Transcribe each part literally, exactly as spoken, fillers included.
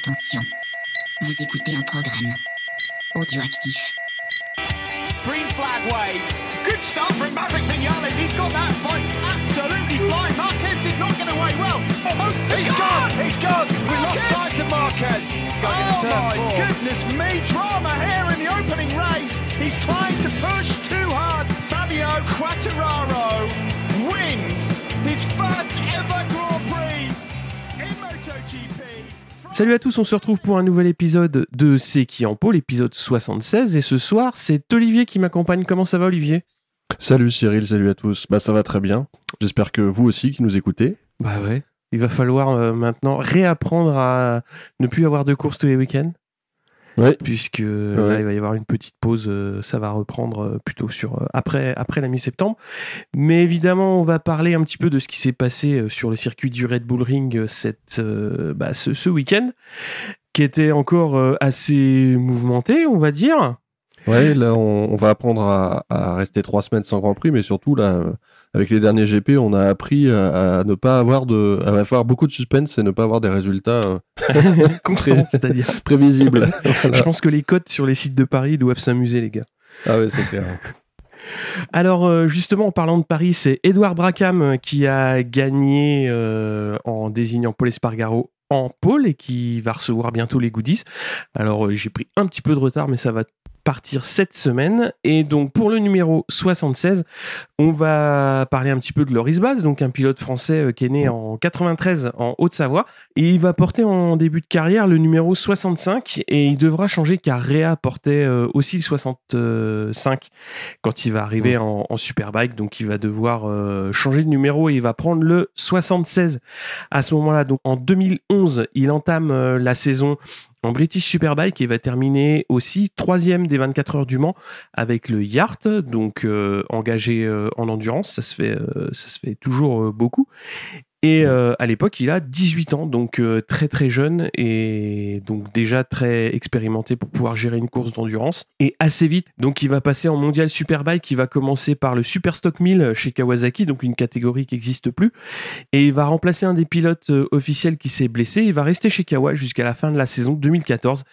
Attention, vous écoutez un programme audioactif. Green flag waves. Good start from Maverick Viñales. He's got that fight absolutely flying. Marquez did not get away well. Oh, he's gone. He's gone. We lost sight of Marquez. Oh my goodness me! Drama here in the opening race. He's trying to push too hard. Fabio Quartararo wins his first ever Grand Prix in MotoGP. Salut à tous, on se retrouve pour un nouvel épisode de C'est qui en pot, l'épisode soixante-seize, et ce soir, c'est Olivier qui m'accompagne. Comment ça va, Olivier ? Salut Cyril, salut à tous. Bah ça va très bien, j'espère que vous aussi qui nous écoutez. Bah ouais, il va falloir euh, maintenant réapprendre à ne plus avoir de courses tous les week-ends, ouais. puisque ouais. Là, il va y avoir une petite pause, euh, ça va reprendre euh, plutôt sur, euh, après, après la mi-septembre. Mais évidemment, on va parler un petit peu de ce qui s'est passé sur le circuit du Red Bull Ring cette, euh, bah, ce, ce week-end, qui était encore euh, assez mouvementé, on va dire. Ouais, là, on, on va apprendre à, à rester trois semaines sans Grand Prix, mais surtout, là, avec les derniers G P, on a appris à, à ne pas avoir de, à avoir beaucoup de suspense et ne pas avoir des résultats constants, c'est-à-dire prévisibles. Voilà. Je pense que les cotes sur les sites de Paris doivent s'amuser, les gars. Ah ouais, c'est clair. Alors justement, en parlant de Paris, c'est Édouard Bracam qui a gagné euh, en désignant Paul Espargaro en pôle et qui va recevoir bientôt les goodies. Alors j'ai pris un petit peu de retard, mais ça va partir cette semaine. Et donc pour le numéro soixante-seize, on va parler un petit peu de Loris Baz, donc un pilote français qui est né en quatre-vingt-treize en Haute-Savoie, et il va porter en début de carrière le numéro soixante-cinq, et il devra changer car Réa portait aussi le soixante-cinq quand il va arriver en, en Superbike, donc il va devoir changer de numéro et il va prendre le soixante-seize à ce moment-là. Donc en deux mille onze, il entame la saison en British Superbike et va terminer aussi troisième des vingt-quatre heures du Mans avec le Yart, donc euh, engagé euh, en endurance, ça se fait, euh, ça se fait toujours euh, beaucoup. Et euh, à l'époque, il a dix-huit ans, donc euh, très très jeune et donc déjà très expérimenté pour pouvoir gérer une course d'endurance. Et assez vite, donc il va passer en mondial Superbike, il va commencer par le Superstock mille chez Kawasaki, donc une catégorie qui n'existe plus. Et il va remplacer un des pilotes euh, officiels qui s'est blessé. Il va rester chez Kawa jusqu'à la fin de la saison deux mille quatorze.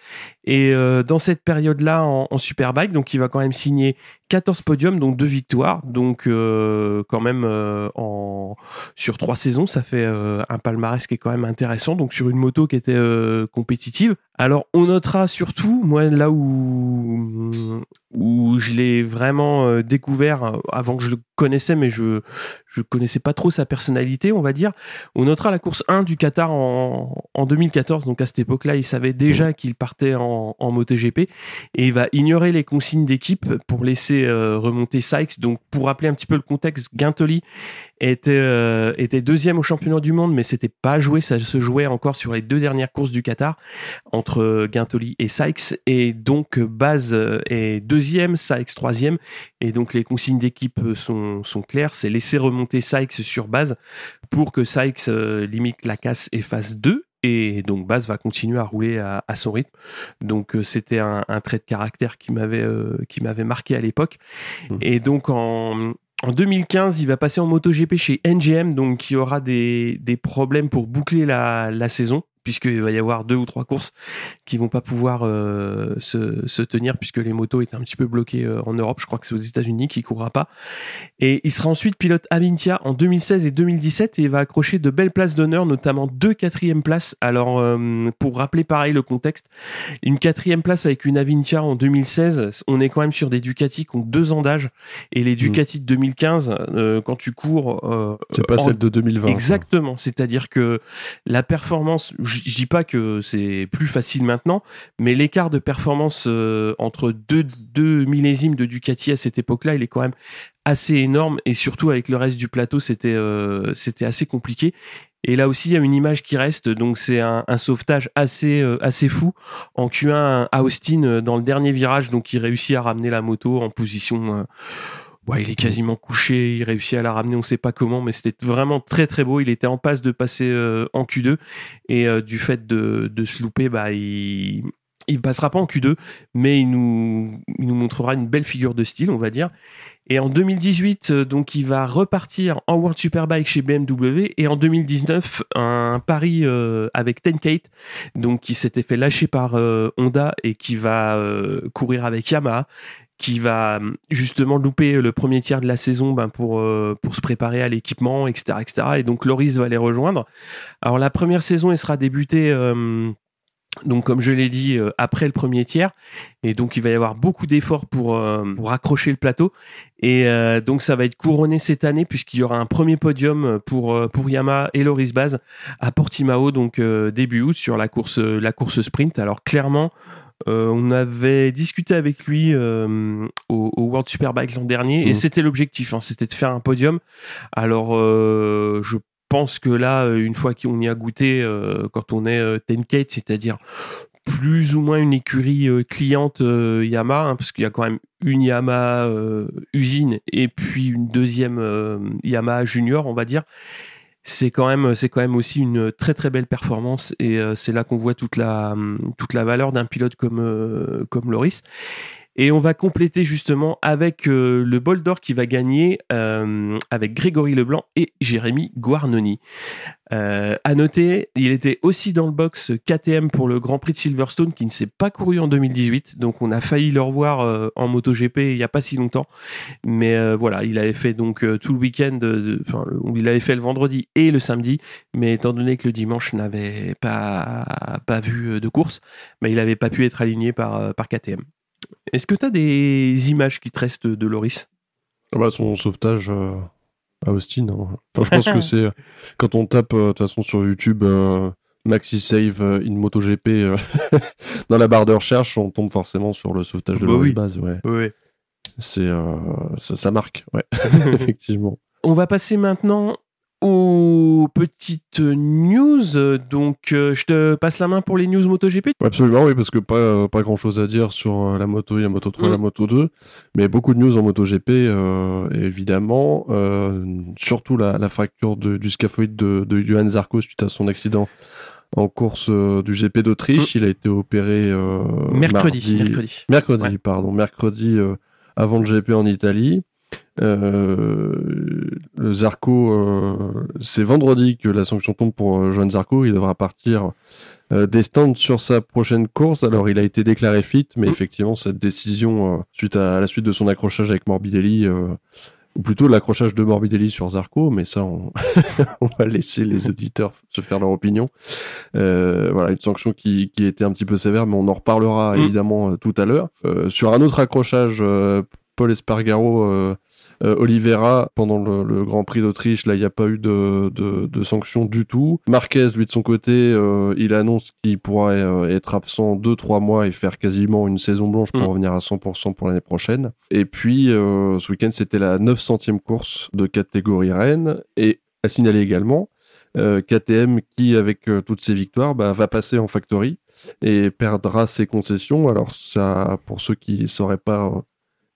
Et euh, dans cette période-là, en, en Superbike, donc il va quand même signer quatorze podiums, donc deux victoires. Donc euh, quand même euh, en sur trois saisons, ça fait euh, un palmarès qui est quand même intéressant, donc sur une moto qui était euh, compétitive. Alors on notera surtout, moi là où, où je l'ai vraiment euh, découvert, avant que je le connaissais, mais je je connaissais pas trop sa personnalité, on va dire, on notera la course un du Qatar en, en deux mille quatorze, donc à cette époque-là, il savait déjà qu'il partait en, en MotoGP, et il va ignorer les consignes d'équipe pour laisser euh, remonter Sykes. Donc pour rappeler un petit peu le contexte, Guintoli était, euh, était deuxième au championnat du monde, mais c'était pas joué, ça se jouait encore sur les deux dernières courses du Qatar entre Guintoli et Sykes, et donc Baz est deuxième, Sykes troisième, et donc les consignes d'équipe sont, sont claires, c'est laisser remonter Sykes sur Baz pour que Sykes euh, limite la casse et fasse deux. Et donc Baz va continuer à rouler à, à son rythme. Donc euh, c'était un, un trait de caractère qui m'avait, euh, qui m'avait marqué à l'époque. Mmh. Et donc en... En deux mille quinze, il va passer en MotoGP chez N G M, donc qui aura des, des problèmes pour boucler la, la saison, puisqu'il va y avoir deux ou trois courses qui vont pas pouvoir euh, se, se tenir, puisque les motos étaient un petit peu bloquées euh, en Europe. Je crois que c'est aux États-Unis qu'il courra pas. Et il sera ensuite pilote Avintia en deux mille seize et deux mille dix-sept, et il va accrocher de belles places d'honneur, notamment deux quatrièmes places. Alors, euh, pour rappeler pareil le contexte, une quatrième place avec une Avintia en deux mille seize, on est quand même sur des Ducati qui ont deux ans d'âge, et les Ducati de deux mille seize, deux mille quinze, euh, quand tu cours... Euh, c'est pas en... celle de deux mille vingt. Exactement, quoi. C'est-à-dire que la performance, je ne dis pas que c'est plus facile maintenant, mais l'écart de performance euh, entre deux, deux millésimes de Ducati à cette époque-là, il est quand même assez énorme, et surtout avec le reste du plateau, c'était, euh, c'était assez compliqué. Et là aussi, il y a une image qui reste, donc c'est un, un sauvetage assez, euh, assez fou en Q un à Austin dans le dernier virage, donc il réussit à ramener la moto en position... Euh, Ouais, il est quasiment couché, il réussit à la ramener, on ne sait pas comment, mais c'était vraiment très très beau. Il était en passe de passer euh, en Q deux, et euh, du fait de, de se louper, bah, il ne passera pas en Q deux, mais il nous, il nous montrera une belle figure de style, on va dire. Et en deux mille dix-huit, donc, il va repartir en World Superbike chez B M W. Et en deux mille dix-neuf, un pari euh, avec Tenkate, donc qui s'était fait lâcher par euh, Honda et qui va euh, courir avec Yamaha, qui va justement louper le premier tiers de la saison ben, pour, euh, pour se préparer à l'équipement, et cetera, et cetera. Et donc Loris va les rejoindre. Alors la première saison, elle sera débutée... Euh, Donc, comme je l'ai dit, euh, après le premier tiers. Et donc, il va y avoir beaucoup d'efforts pour, euh, pour accrocher le plateau. Et euh, donc, ça va être couronné cette année, puisqu'il y aura un premier podium pour, pour Yamaha et Loris Baz à Portimao, donc euh, début août, sur la course, la course sprint. Alors, clairement, euh, on avait discuté avec lui euh, au, au World Superbike l'an dernier. Mmh. Et c'était l'objectif, hein, c'était de faire un podium. Alors, euh, je pense que là, une fois qu'on y a goûté, euh, quand on est euh, Tenkate, c'est-à-dire plus ou moins une écurie euh, cliente euh, Yamaha, hein, parce qu'il y a quand même une Yamaha euh, usine et puis une deuxième euh, Yamaha junior, on va dire, c'est quand même, c'est quand même aussi une très très belle performance, et euh, c'est là qu'on voit toute la, toute la valeur d'un pilote comme, euh, comme Loris. Et on va compléter justement avec euh, le bol d'or qui va gagner euh, avec Grégory Leblanc et Jérémy Guarnoni. Euh, à noter, il était aussi dans le box K T M pour le Grand Prix de Silverstone qui ne s'est pas couru en deux mille dix-huit. Donc on a failli le revoir euh, en MotoGP il n'y a pas si longtemps. Mais euh, voilà, il avait fait donc euh, tout le week-end, euh, enfin, le, il avait fait le vendredi et le samedi. Mais étant donné que le dimanche n'avait pas, pas vu de course, bah, il n'avait pas pu être aligné par, euh, par K T M. Est-ce que tu as des images qui te restent de Loris ? Ah bah son sauvetage euh, à Austin. Hein. Enfin, je pense que c'est... Quand on tape, de euh, toute façon, sur YouTube, euh, Maxi Save in MotoGP, euh, dans la barre de recherche, on tombe forcément sur le sauvetage de bah Loris oui. Baz. Ouais. Oui. C'est, euh, ça, ça marque, ouais. Effectivement. On va passer maintenant... aux petites news, donc euh, je te passe la main pour les news MotoGP. Absolument, oui, parce que pas, euh, pas grand chose à dire sur euh, la Moto un, la Moto trois, mmh. la Moto deux, mais beaucoup de news en MotoGP, euh, évidemment, euh, surtout la, la fracture de, du scaphoïde de, de Johan Zarco suite à son accident en course euh, du G P d'Autriche. Mmh. Il a été opéré euh, mercredi, mardi, mercredi, mercredi ouais. pardon, mercredi euh, avant le G P en Italie. Euh, le Zarco, euh, c'est vendredi que la sanction tombe pour euh, Johan Zarco. Il devra partir euh, des stands sur sa prochaine course. Alors, il a été déclaré fit, mais effectivement, cette décision, euh, suite à, à la suite de son accrochage avec Morbidelli, euh, ou plutôt l'accrochage de Morbidelli sur Zarco, mais ça, on, on va laisser les auditeurs se faire leur opinion. Euh, voilà, une sanction qui, qui était un petit peu sévère, mais on en reparlera évidemment euh, tout à l'heure. Euh, sur un autre accrochage, euh, Paul Espargaro. Euh, Euh, Oliveira, pendant le, le Grand Prix d'Autriche, là, il n'y a pas eu de, de, de sanctions du tout. Marquez, lui, de son côté, euh, il annonce qu'il pourra euh, être absent deux trois mois et faire quasiment une saison blanche pour mmh. revenir à cent pour cent pour l'année prochaine. Et puis, euh, ce week-end, c'était la neuf centième course de catégorie Rennes. Et à signaler également, euh, K T M, qui, avec euh, toutes ses victoires, bah, va passer en factory et perdra ses concessions. Alors, ça, pour ceux qui ne sauraient pas... Euh,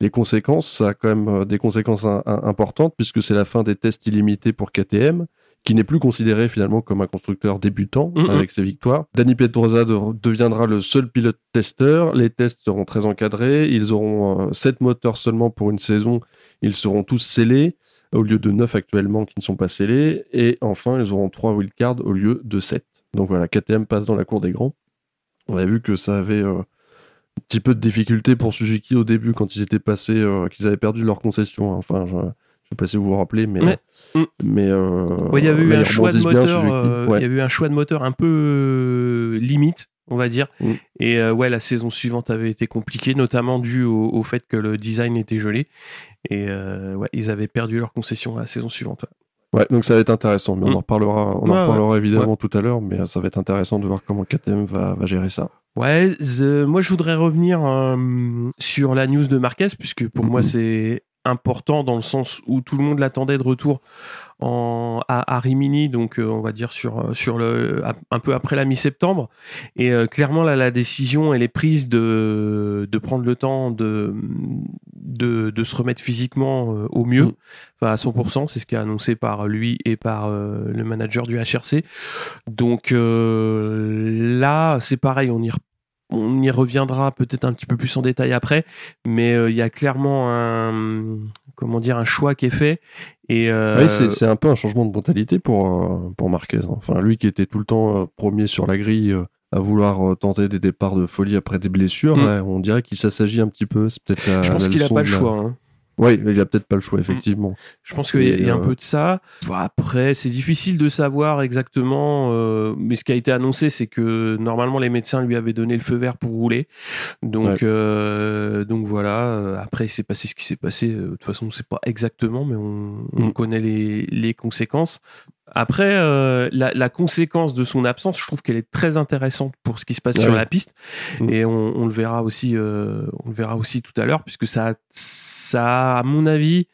les conséquences, ça a quand même des conséquences un, un, importantes, puisque c'est la fin des tests illimités pour K T M, qui n'est plus considéré finalement comme un constructeur débutant mmh. avec ses victoires. Danny Pedrosa de, deviendra le seul pilote testeur. Les tests seront très encadrés. Ils auront euh, sept moteurs seulement pour une saison. Ils seront tous scellés, au lieu de neuf actuellement qui ne sont pas scellés. Et enfin, ils auront trois wildcards au lieu de sept. Donc voilà, K T M passe dans la cour des grands. On a vu que ça avait... Euh, un petit peu de difficulté pour Suzuki au début quand ils étaient passés, euh, qu'ils avaient perdu leur concession. Hein. Enfin, je ne sais pas si vous vous rappelez, mais... Ouais. mais euh, ouais, il y a eu un choix de moteur, euh, ouais. y a eu un choix de moteur un peu limite, on va dire. Mm. Et euh, ouais, la saison suivante avait été compliquée, notamment dû au, au fait que le design était gelé. Et euh, ouais, ils avaient perdu leur concession la saison suivante. Ouais. Ouais, donc ça va être intéressant, mais on en reparlera, on ouais, en reparlera ouais, évidemment ouais. tout à l'heure, mais ça va être intéressant de voir comment K T M va, va gérer ça. Ouais, the, moi je voudrais revenir euh, sur la news de Marquez, puisque pour mm-hmm. moi c'est important dans le sens où tout le monde l'attendait de retour en, à, à Rimini, donc euh, on va dire sur, sur le, un peu après la mi-septembre, et euh, clairement là, la décision elle est prise de, de prendre le temps de... De, de se remettre physiquement euh, au mieux, enfin à cent pour cent, c'est ce qui est annoncé par lui et par euh, le manager du H R C. Donc euh, là, c'est pareil, on y on y reviendra peut-être un petit peu plus en détail après, mais il euh, y a clairement un, comment dire, un choix qui est fait. Et euh... ouais, c'est, c'est un peu un changement de mentalité pour, pour Marquez. Enfin, lui qui était tout le temps premier sur la grille à vouloir tenter des départs de folie après des blessures, mmh. là, on dirait qu'il s'assagit un petit peu. C'est peut-être la, je pense qu'il n'a pas le choix. La... Hein. Oui, il n'a peut-être pas le choix, effectivement. Je pense qu'il y a, y a euh... un peu de ça. Après, c'est difficile de savoir exactement, euh, mais ce qui a été annoncé, c'est que normalement, les médecins lui avaient donné le feu vert pour rouler. Donc, ouais. euh, donc voilà. Après, il s'est passé ce qui s'est passé. De toute façon, on ne sait pas exactement, mais on, on mm. connaît les, les conséquences. Après, euh, la, la conséquence de son absence, je trouve qu'elle est très intéressante pour ce qui se passe ouais. sur la piste, mmh. et on, on le verra aussi, euh, on le verra aussi tout à l'heure, puisque ça, ça, à mon avis,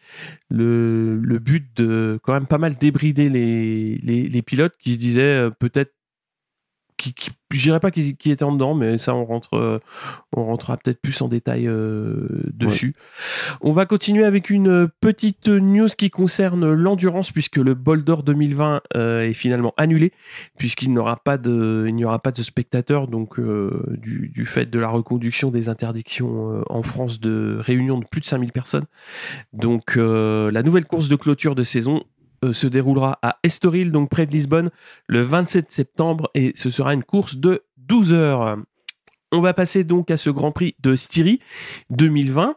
le, le but de quand même pas mal débrider les, les, les pilotes qui se disaient euh, peut-être, qui, qui, je dirais pas qu'ils, qu'ils étaient en dedans, mais ça, on rentre, euh, on rentrera peut-être plus en détail euh, dessus. Ouais. On va continuer avec une petite news qui concerne l'endurance, puisque le Bol d'Or deux mille vingt euh, est finalement annulé, puisqu'il n'aura pas de, il n'y aura pas de spectateurs, donc euh, du, du fait de la reconduction des interdictions euh, en France de réunion de plus de cinq mille personnes. Donc euh, la nouvelle course de clôture de saison se déroulera à Estoril, donc près de Lisbonne, le vingt-sept septembre, et ce sera une course de douze heures. On va passer donc à ce Grand Prix de Styrie deux mille vingt,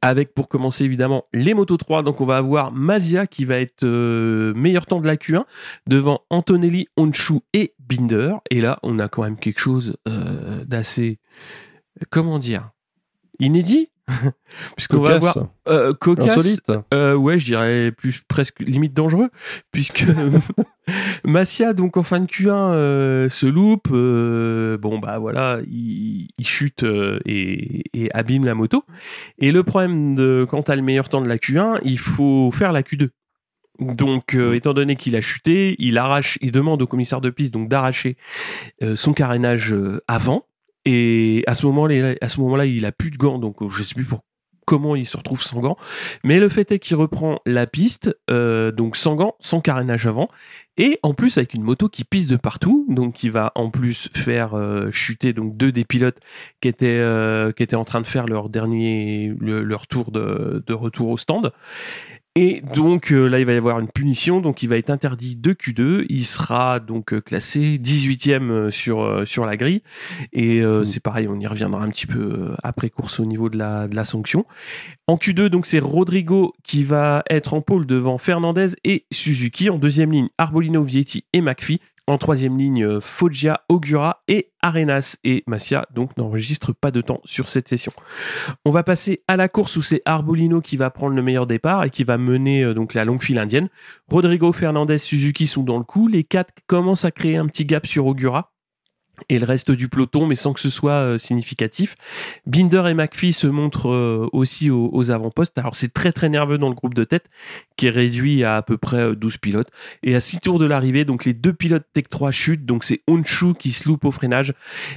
avec pour commencer évidemment les Moto trois. Donc on va avoir Masià qui va être euh, meilleur temps de la Q un devant Antonelli, Honshu et Binder. Et là, on a quand même quelque chose euh, d'assez, comment dire, inédit. Puisqu'on cocasse. Va avoir euh, cocasse, euh, ouais, je dirais plus presque limite dangereux, puisque Masià donc en fin de Q un euh, se loupe, euh, bon bah voilà, il, il chute euh, et, et abîme la moto. Et le problème de quand t'as le meilleur temps de la Q un, il faut faire la Q deux. Donc, euh, étant donné qu'il a chuté, il arrache, il demande au commissaire de piste donc d'arracher euh, son carénage euh, avant. Et à ce moment-là, à ce moment-là, il a plus de gants, donc je sais plus pour comment il se retrouve sans gants. Mais le fait est qu'il reprend la piste, euh, donc sans gants, sans carénage avant, et en plus avec une moto qui pisse de partout, donc qui va en plus faire euh, chuter donc deux des pilotes qui étaient euh, qui étaient en train de faire leur dernier le, leur tour de, de retour au stand. Et donc euh, là, il va y avoir une punition, donc il va être interdit de Q deux, il sera donc classé dix-huitième sur, euh, sur la grille, et euh, mmh. c'est pareil, on y reviendra un petit peu après course au niveau de la, de la sanction. En Q deux, donc c'est Rodrigo qui va être en pôle devant Fernandez et Suzuki, en deuxième ligne Arbolino, Vietti et McPhee, en troisième ligne Foggia, Ogura et Arenas, et Masià donc n'enregistre pas de temps sur cette session. On va passer à la course où c'est Arbolino qui va prendre le meilleur départ et qui va mener donc la longue file indienne. Rodrigo, Fernandez, Suzuki sont dans le coup, les quatre commencent à créer un petit gap sur Ogura et le reste du peloton, mais sans que ce soit euh, significatif. Binder et McPhee se montrent euh, aussi aux, aux avant-postes. Alors c'est très très nerveux dans le groupe de tête, qui est réduit à à peu près douze pilotes. Et à six tours de l'arrivée, donc les deux pilotes Tech trois chutent, donc c'est Honshu qui se loupe au freinage,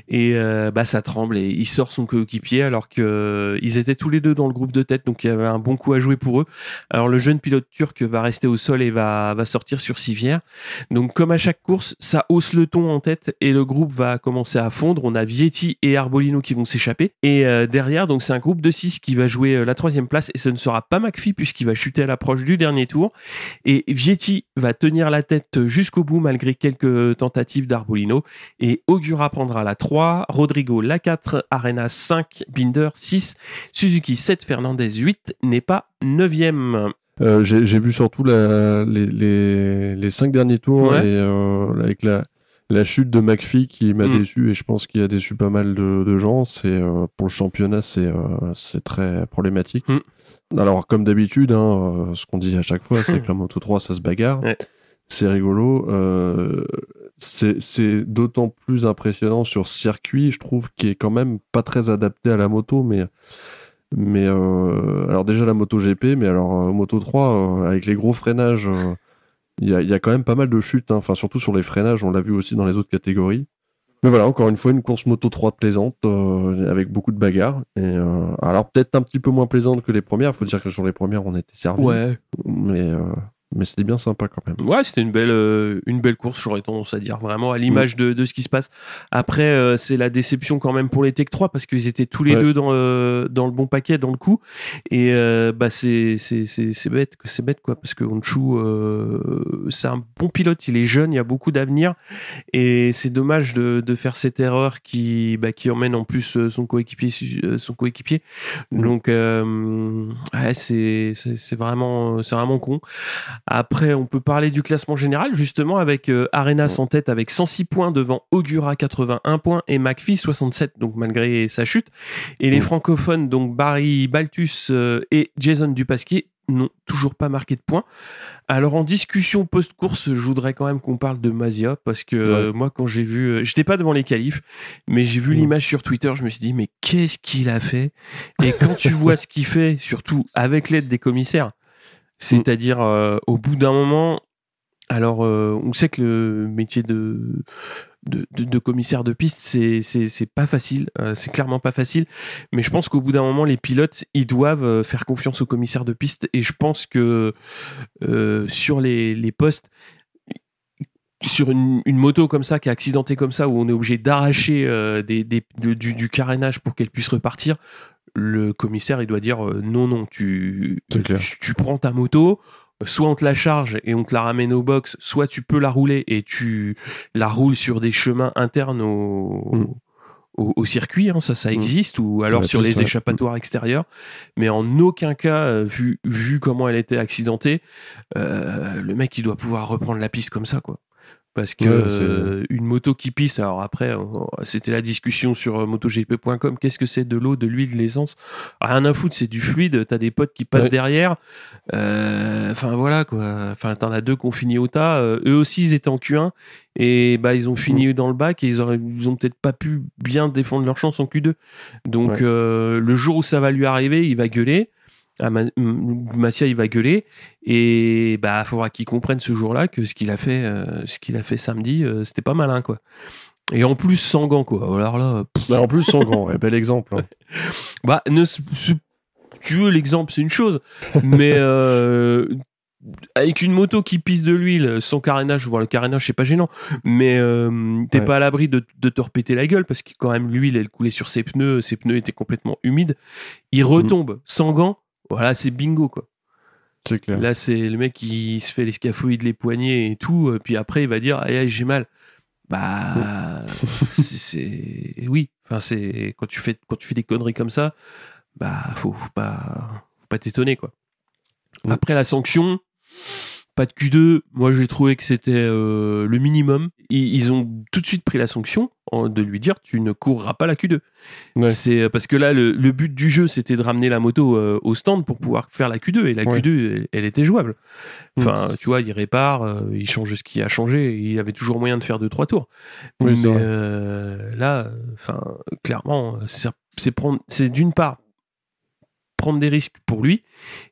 et euh, bah ça tremble, et il sort son coéquipier, alors qu'ils euh, étaient tous les deux dans le groupe de tête, donc il y avait un bon coup à jouer pour eux. Alors le jeune pilote turc va rester au sol et va, va sortir sur civière. Donc comme à chaque course, ça hausse le ton en tête, et le groupe va a commencé à fondre. On a Vietti et Arbolino qui vont s'échapper, et euh, derrière donc c'est un groupe de six qui va jouer euh, la troisième place, et ce ne sera pas McPhee puisqu'il va chuter à l'approche du dernier tour, et Vietti va tenir la tête jusqu'au bout malgré quelques tentatives d'Arbolino, et Ogura prendra la trois, Rodrigo la quatre, Arenas cinq, Binder six, Suzuki sept, Fernandez huit, n'est pas neuvième. Euh, j'ai, j'ai vu surtout la, les, les, les cinq derniers tours, ouais. et euh, avec la La chute de McPhee qui m'a mmh. déçu, et je pense qu'il a déçu pas mal de, de gens. C'est euh, pour le championnat, c'est euh, c'est très problématique. Mmh. Alors comme d'habitude, hein, euh, ce qu'on dit à chaque fois, c'est que la Moto trois, ça se bagarre. Ouais. C'est rigolo. Euh, c'est c'est d'autant plus impressionnant sur circuit, je trouve, qui est quand même pas très adapté à la moto, mais mais euh, alors déjà la Moto G P, mais alors euh, Moto trois euh, avec les gros freinages. Euh, Il y a, il y a quand même pas mal de chutes, hein. Enfin, surtout sur les freinages, on l'a vu aussi dans les autres catégories. Mais voilà, encore une fois, une course Moto trois plaisante, euh, avec beaucoup de bagarres. Et, euh, alors peut-être un petit peu moins plaisante que les premières, il faut dire que sur les premières, on était servi. Ouais. Mais euh, mais c'était bien sympa quand même. Ouais, c'était une belle, euh, une belle course, j'aurais tendance à dire, vraiment à l'image mmh. de, de ce qui se passe. Après, euh, c'est la déception quand même pour les Tech trois, parce qu'ils étaient tous les ouais. deux dans le, dans le bon paquet, dans le coup. Et euh, bah, c'est, c'est, c'est, c'est bête, c'est bête quoi, parce que Honshu, euh, c'est un bon pilote, il est jeune, il y a beaucoup d'avenir. Et c'est dommage de, de faire cette erreur qui, bah, qui emmène en plus son coéquipier. Son coéquipier. Mmh. Donc, euh, ouais, c'est, c'est, c'est, vraiment, c'est vraiment con. Après, on peut parler du classement général, justement, avec euh, Arenas en tête avec cent six points devant Ogura, quatre-vingt-un points, et McPhee, soixante-sept, donc malgré sa chute. Et les francophones, donc Barry Baltus euh, et Jason Dupasquier, n'ont toujours pas marqué de points. Alors, en discussion post-course, je voudrais quand même qu'on parle de Masià, parce que ouais. euh, moi, quand j'ai vu... Euh, j'étais pas devant les qualifs, mais j'ai vu mmh. l'image sur Twitter, je me suis dit, mais qu'est-ce qu'il a fait? Et quand tu vois ce qu'il fait, surtout avec l'aide des commissaires, c'est-à-dire, euh, au bout d'un moment, alors euh, on sait que le métier de, de, de, de commissaire de piste, c'est, c'est, c'est pas facile, euh, c'est clairement pas facile, mais je pense qu'au bout d'un moment, les pilotes, ils doivent faire confiance aux commissaires de piste, et je pense que euh, sur les, les postes, sur une, une moto comme ça, qui est accidentée comme ça, où on est obligé d'arracher euh, des, des, du, du carénage pour qu'elle puisse repartir, le commissaire, il doit dire euh, non, non, tu, tu, tu prends ta moto, soit on te la charge et on te la ramène au box, soit tu peux la rouler et tu la roules sur des chemins internes au, mm. au, au circuit, hein, ça, ça existe, mm. ou alors ouais, sur les ça. échappatoires mm. extérieurs. Mais en aucun cas, vu, vu comment elle était accidentée, euh, le mec, il doit pouvoir reprendre la piste comme ça, quoi. Parce que ouais, euh, une moto qui pisse, alors après, c'était la discussion sur MotoGP point com, qu'est-ce que c'est, de l'eau, de l'huile, de l'essence? Rien à foutre, c'est du fluide, t'as des potes qui passent ouais. derrière, enfin euh, voilà quoi, enfin t'en as deux qui ont fini au tas, euh, eux aussi ils étaient en Q un, et bah ils ont fini mmh. dans le bac, et ils, auraient, ils ont peut-être pas pu bien défendre leur chance en Q deux, donc ouais. euh, le jour où ça va lui arriver, il va gueuler, Ah, Masià il va gueuler, et bah faudra qu'il comprenne ce jour-là que ce qu'il a fait, euh, ce qu'il a fait samedi, euh, c'était pas malin quoi. Et en plus sans gants quoi. Alors là, bah, en plus sans gants, ouais, bel exemple. Hein. Bah ne, tu veux l'exemple c'est une chose, mais euh, avec une moto qui pisse de l'huile, sans carénage, voire le carénage c'est pas gênant, mais euh, t'es ouais. pas à l'abri de, de te repéter la gueule, parce que quand même l'huile elle coulait sur ses pneus, ses pneus étaient complètement humides, il retombe mmh. sans gants. Voilà, c'est bingo quoi. C'est clair. Là, c'est le mec qui se fait les scaphoïdes, les poignets et tout. Et puis après, il va dire aïe, aïe, j'ai mal. Bah, oh. c'est, c'est. Oui. Enfin, c'est. Quand tu, fais... Quand tu fais des conneries comme ça, bah, faut, faut, pas... faut pas t'étonner quoi. Oh. Après la sanction, pas de Q deux. Moi, j'ai trouvé que c'était euh, le minimum. Ils ont tout de suite pris la sanction de lui dire tu ne courras pas la Q deux. Ouais. C'est parce que là, le, le but du jeu, c'était de ramener la moto euh, au stand pour pouvoir faire la Q deux. Et la ouais. Q deux, elle, elle était jouable. Enfin, mmh. tu vois, il répare, euh, il change ce qui a changé. Il avait toujours moyen de faire deux, trois tours. Oui, mais euh, là, enfin, clairement, c'est, c'est prendre, c'est d'une part prendre des risques pour lui,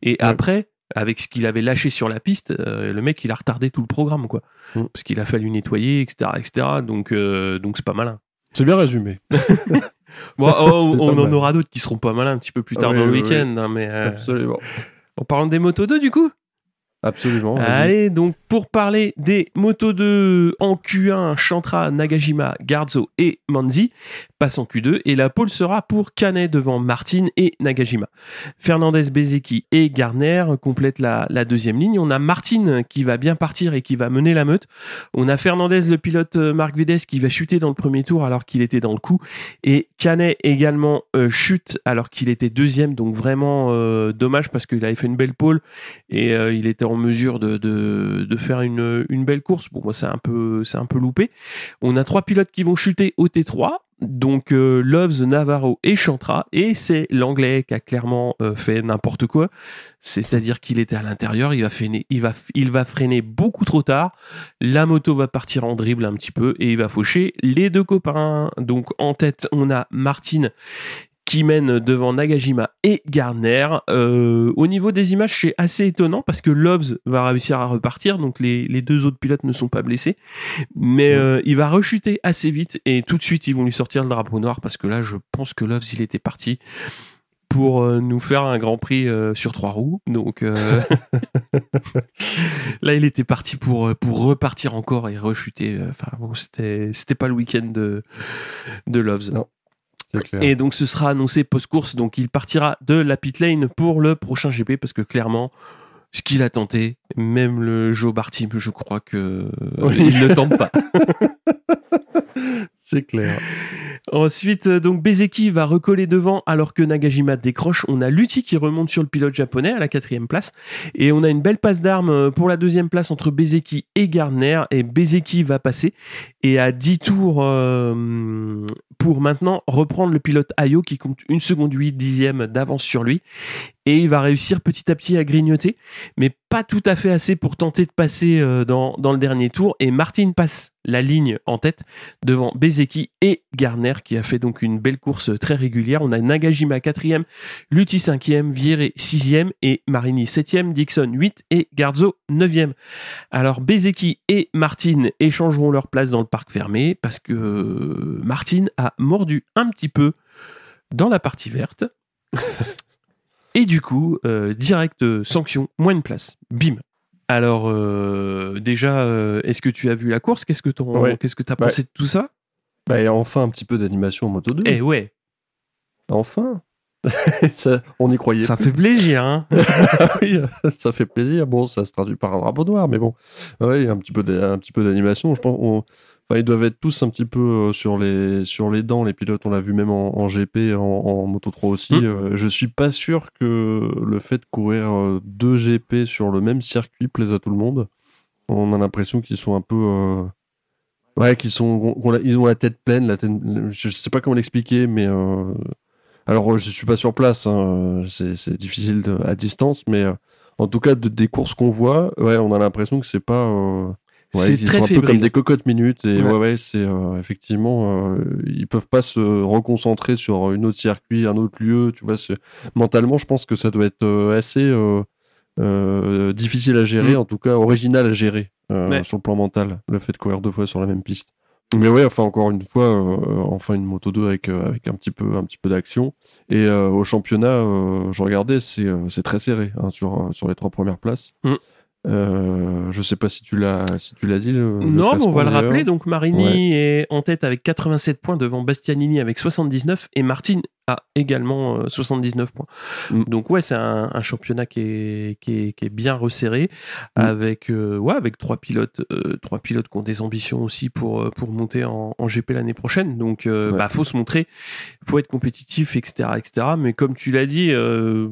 et ouais. après. Avec ce qu'il avait lâché sur la piste, euh, le mec il a retardé tout le programme quoi, mmh. parce qu'il a fallu nettoyer, et cetera, et cetera. Donc euh, donc c'est pas malin. C'est bien résumé. Bon, oh, on en mal. aura d'autres qui seront pas malins un petit peu plus tard ah, oui, dans le oui, week-end, oui. Hein, mais euh, absolument. En parlant des Moto deux du coup. Absolument. Vas-y. Allez, donc pour parler des Moto deux en Q un, Chantra, Nagajima, Garzo et Manzi passent en Q deux, et la pole sera pour Canet devant Martin et Nagajima. Fernandez, Bezzecchi et Garner complètent la, la deuxième ligne. On a Martin qui va bien partir et qui va mener la meute. On a Fernandez, le pilote Marc Vides, qui va chuter dans le premier tour alors qu'il était dans le coup, et Canet également euh, chute alors qu'il était deuxième, donc vraiment euh, dommage parce qu'il avait fait une belle pole et euh, il était en en mesure de, de, de faire une, une belle course. Bon, moi, c'est un peu, c'est un peu loupé. On a trois pilotes qui vont chuter au T trois. Donc, euh, Loves, Navarro et Chantra. Et c'est l'anglais qui a clairement euh, fait n'importe quoi. C'est-à-dire qu'il était à l'intérieur, il va freiner, il va, il va freiner beaucoup trop tard. La moto va partir en dribble un petit peu et il va faucher les deux copains. Donc, en tête, on a Martin qui mène devant Nagajima et Garner. Euh, au niveau des images, c'est assez étonnant parce que Loves va réussir à repartir, donc les, les deux autres pilotes ne sont pas blessés, mais ouais. euh, il va rechuter assez vite et tout de suite, ils vont lui sortir le drapeau noir parce que là, je pense que Loves, il était parti. pour nous faire un Grand Prix euh, sur trois roues. Donc euh... là, il était parti pour pour repartir encore et rechuter. Enfin bon, c'était c'était pas le week-end de de Loves. Non. Et donc ce sera annoncé post-course, donc il partira de la pit lane pour le prochain G P, parce que clairement, ce qu'il a tenté, même le Joe Bartim, je crois que oui. il ne tente pas. C'est clair. Ensuite, donc Bezzecchi va recoller devant alors que Nagajima décroche. On a Lutti qui remonte sur le pilote japonais à la quatrième place. Et on a une belle passe d'armes pour la deuxième place entre Bezzecchi et Garner. Et Bezzecchi va passer. Et à dix tours euh, pour maintenant reprendre le pilote Ayo qui compte une seconde huit dixième d'avance sur lui. Et il va réussir petit à petit à grignoter. Mais pas tout à fait assez pour tenter de passer euh, dans, dans le dernier tour. Et Martin passe la ligne en tête devant Bezzecchi et Garner, qui a fait donc une belle course très régulière. On a Nagajima quatrième, Lutti cinquième, Vieré sixième et Marini septième, Dixon huit et Garzo neuvième. Alors Bezzecchi et Martin échangeront leur place dans le parc fermé parce que Martin a mordu un petit peu dans la partie verte. Et du coup, euh, direct sanction, moins de place. Bim. Alors euh, déjà, euh, est-ce que tu as vu la course ? Qu'est-ce que tu ouais. qu'est-ce que t'as ouais. pensé de tout ça ? Bah, et enfin un petit peu d'animation en Moto deux. Eh ouais. Enfin. Ça, on y croyait. Ça plus. fait plaisir, hein. Oui, ça fait plaisir. Bon, ça se traduit par un drapeau noir, mais bon. Ouais, un petit peu, de, un petit peu d'animation. Je pense on, enfin, ils doivent être tous un petit peu sur les, sur les dents. Les pilotes, on l'a vu même en, en G P, en, en Moto trois aussi. Mmh. Euh, je suis pas sûr que le fait de courir deux G P sur le même circuit plaise à tout le monde. On a l'impression qu'ils sont un peu. Euh, Ouais, qu'ils sont, ils ont la tête pleine, la tête, je sais pas comment l'expliquer, mais euh, alors je suis pas sur place, hein, c'est, c'est difficile de, à distance, mais euh, en tout cas de, des courses qu'on voit, ouais, on a l'impression que c'est pas, euh, ouais, c'est qu'ils sont fébrile. Un peu comme des cocottes minutes et ouais, ouais, ouais c'est euh, effectivement, euh, ils peuvent pas se reconcentrer sur une autre circuit, un autre lieu, tu vois, c'est, mentalement, je pense que ça doit être assez euh, euh, difficile à gérer, mmh. en tout cas original à gérer. Euh, ouais. Sur le plan mental, le fait de courir deux fois sur la même piste. Mais ouais, enfin encore une fois, euh, enfin une Moto deux avec euh, avec un petit peu un petit peu d'action. Et euh, au championnat, euh, je regardais, c'est euh, c'est très serré hein, sur sur les trois premières places. Mm. Euh, je sais pas si tu l'as si tu l'as dit. Le, non, le mais on va le rappeler. Donc Marini ouais. est en tête avec quatre-vingt-sept points devant Bastianini avec soixante-dix-neuf et Martin a également euh, soixante-dix-neuf points. Mm. Donc ouais, c'est un, un championnat qui est qui est, qui est bien resserré mm. avec euh, ouais avec trois pilotes euh, trois pilotes qui ont des ambitions aussi pour pour monter en, en G P l'année prochaine. Donc euh, ouais. bah faut se montrer, faut être compétitif, et cetera et cetera. Mais comme tu l'as dit. Euh,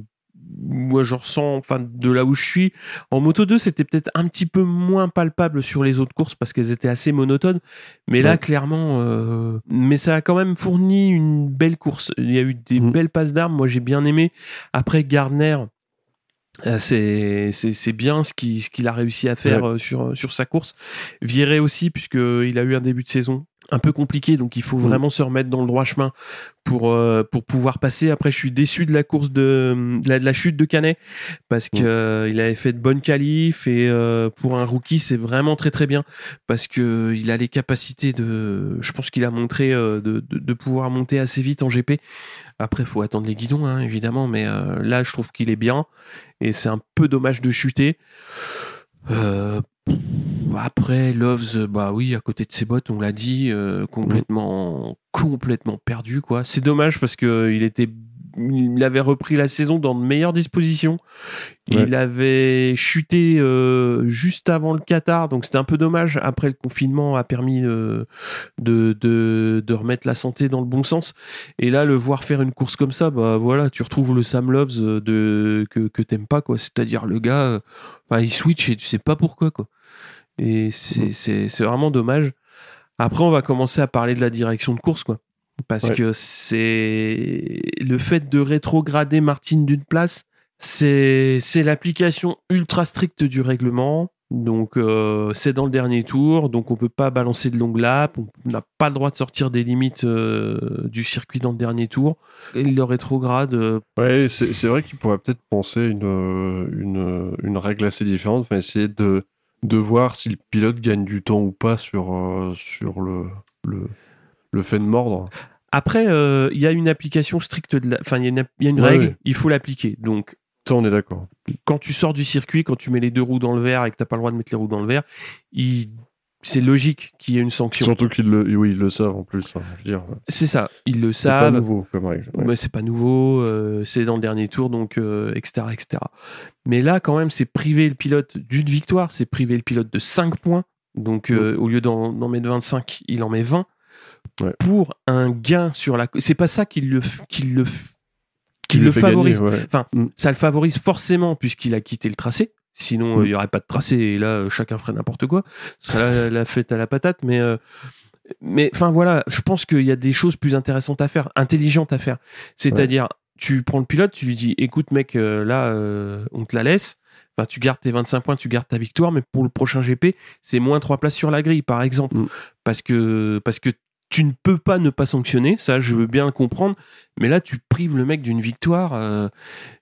Moi, je ressens, enfin, de là où je suis, en Moto deux, c'était peut-être un petit peu moins palpable sur les autres courses parce qu'elles étaient assez monotones. Mais ouais. là, clairement, euh... mais ça a quand même fourni une belle course. Il y a eu des mmh. belles passes d'armes. Moi, j'ai bien aimé. Après, Gardner, c'est, c'est, c'est bien ce qu'il, ce qu'il a réussi à faire ouais. sur, sur sa course. Vieré aussi, puisqu'il a eu un début de saison un peu compliqué, donc il faut vraiment mmh. se remettre dans le droit chemin pour euh, pour pouvoir passer. Après, je suis déçu de la course de de la, de la chute de Canet parce que mmh. euh, il avait fait de bonnes qualifs et euh, pour un rookie, c'est vraiment très très bien parce que il a les capacités de, je pense qu'il a montré euh, de, de de pouvoir monter assez vite en G P. Après, faut attendre les guidons, hein, évidemment, mais euh, là, je trouve qu'il est bien et c'est un peu dommage de chuter. Euh, Après, Loves, bah oui, à côté de ses bottes, on l'a dit, euh, complètement, mmh. complètement perdu, quoi. C'est dommage parce que il était, il avait repris la saison dans de meilleures dispositions. Ouais. Il avait chuté euh, juste avant le Qatar, donc c'était un peu dommage. Après, le confinement a permis euh, de, de, de remettre la santé dans le bon sens. Et là, le voir faire une course comme ça, bah voilà, tu retrouves le Sam Loves de, que, que t'aimes pas, quoi. C'est-à-dire le gars, euh, bah, il switch et tu sais pas pourquoi, quoi. Et c'est, mmh. c'est, c'est vraiment dommage. Après, on va commencer à parler de la direction de course, quoi. Parce ouais. que c'est le fait de rétrograder Martin d'une place, c'est, c'est l'application ultra stricte du règlement. Donc, euh, c'est dans le dernier tour. Donc, on peut pas balancer de longue lap. On n'a pas le droit de sortir des limites euh, du circuit dans le dernier tour. Et il le rétrograde. Euh... Ouais, c'est, c'est vrai qu'il pourrait peut-être penser une, une, une règle assez différente. Enfin, essayer de, de voir si le pilote gagne du temps ou pas sur, euh, sur le. le... le fait de mordre. Après, il euh, y a une application stricte de la... Enfin, il y a une, y a une ouais, règle, ouais. Il faut l'appliquer. Donc, ça, on est d'accord. Quand tu sors du circuit, quand tu mets les deux roues dans le vert et que tu n'as pas le droit de mettre les roues dans le vert, il... c'est logique qu'il y ait une sanction. Surtout qu'ils le, oui, ils le savent en plus. Hein, je veux dire. C'est ça, ils le c'est savent. C'est pas nouveau comme règle. Ouais. Mais c'est pas nouveau, euh, c'est dans le dernier tour, donc, euh, et cetera, et cetera. Mais là, quand même, c'est priver le pilote d'une victoire, c'est priver le pilote de cinq points. Donc, euh, ouais. Au lieu d'en, d'en mettre vingt-cinq, il en met vingt. Ouais. Pour un gain sur la... C'est pas ça qu'il le, qu'il le, qu'il qu'il le favorise. Gagner, ouais. Enfin, mm. Ça le favorise forcément puisqu'il a quitté le tracé. Sinon, il mm. n'y euh, aurait pas de tracé. Et là, euh, chacun ferait n'importe quoi. Ce serait la, la fête à la patate. Mais euh, mais enfin, voilà, je pense qu'il y a des choses plus intéressantes à faire, intelligentes à faire. C'est-à-dire, ouais. Tu prends le pilote, tu lui dis, écoute mec, euh, là, euh, on te la laisse. Enfin, tu gardes tes vingt-cinq points, tu gardes ta victoire. Mais pour le prochain G P, c'est moins trois places sur la grille, par exemple. Mm. Parce que... Parce que tu ne peux pas ne pas sanctionner, ça je veux bien le comprendre, mais là tu prives le mec d'une victoire, euh,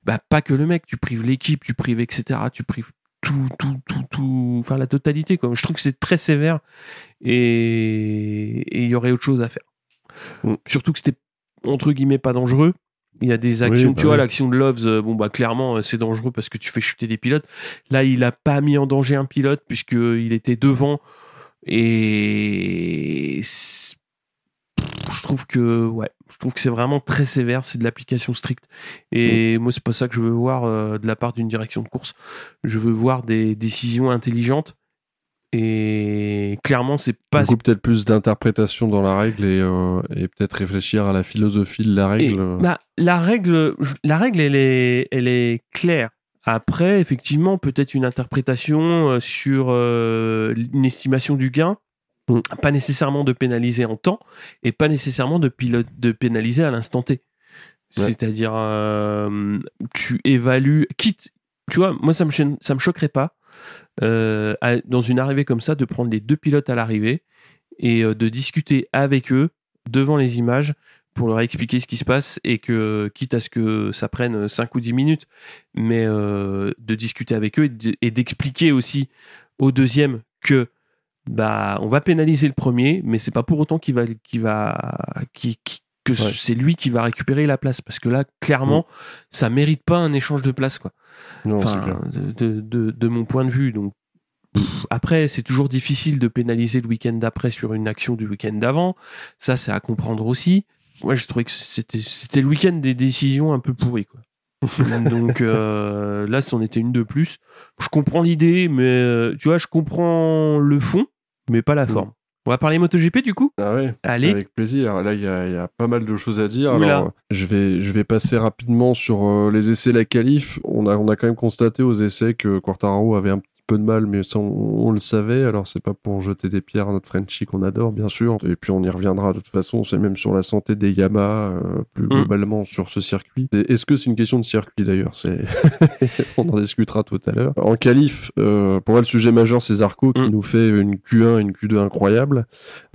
bah pas que le mec, tu prives l'équipe, tu prives et cetera, tu prives tout, tout, tout, tout, enfin la totalité quoi. Je trouve que c'est très sévère et il y aurait autre chose à faire. Bon. Surtout que c'était entre guillemets pas dangereux. Il y a des actions, oui, bah tu vois, oui. L'action de Loves, bon bah clairement c'est dangereux parce que tu fais chuter des pilotes. Là il a pas mis en danger un pilote puisqu'il était devant et c'est... Je trouve que ouais, je trouve que c'est vraiment très sévère, c'est de l'application stricte. Et mmh. moi, c'est pas ça que je veux voir euh, de la part d'une direction de course. Je veux voir des décisions intelligentes. Et clairement, c'est pas. Du coup, peut-être plus d'interprétation dans la règle et, euh, et peut-être réfléchir à la philosophie de la règle. Et, bah, la règle, la règle, elle est, elle est claire. Après, effectivement, peut-être une interprétation sur euh, une estimation du gain. Pas nécessairement de pénaliser en temps et pas nécessairement de, pilote, de pénaliser à l'instant T. Ouais. C'est-à-dire, euh, tu évalues, quitte, tu vois, moi ça me, ça me choquerait pas, euh, à, dans une arrivée comme ça, de prendre les deux pilotes à l'arrivée et euh, de discuter avec eux devant les images pour leur expliquer ce qui se passe et que, quitte à ce que ça prenne cinq ou dix minutes, mais euh, de discuter avec eux et d'expliquer aussi au deuxième que bah, on va pénaliser le premier, mais c'est pas pour autant qu'il va, qu'il va, qu'il, qu'il, que ouais. c'est lui qui va récupérer la place, parce que là, clairement, ouais. ça mérite pas un échange de place, quoi. Non, enfin, c'est clair. De, de, de mon point de vue, donc. Pff, après, c'est toujours difficile de pénaliser le week-end d'après sur une action du week-end d'avant. Ça, c'est à comprendre aussi. Moi, je trouvais que c'était, c'était le week-end des décisions un peu pourries, quoi. Donc euh, là, c'en était une de plus. Je comprends l'idée, mais tu vois, je comprends le fond, mais pas la forme. Mmh. On va parler MotoGP du coup ? Ah ouais, allez. Avec plaisir. Là, il y, y a pas mal de choses à dire. Oula. Alors, je vais, je vais passer rapidement sur euh, les essais, la qualif. On a, on a quand même constaté aux essais que Quartararo avait un petit peu de mal, mais ça, on, on le savait. Alors, c'est pas pour jeter des pierres à notre Frenchie qu'on adore, bien sûr. Et puis, on y reviendra de toute façon. C'est même sur la santé des Yamaha, euh, plus mmh. globalement sur ce circuit. Et est-ce que c'est une question de circuit d'ailleurs ? C'est... On en discutera tout à l'heure. En qualif, euh, pour moi, le sujet majeur, c'est Zarco qui mmh. nous fait une Q un, une Q deux incroyable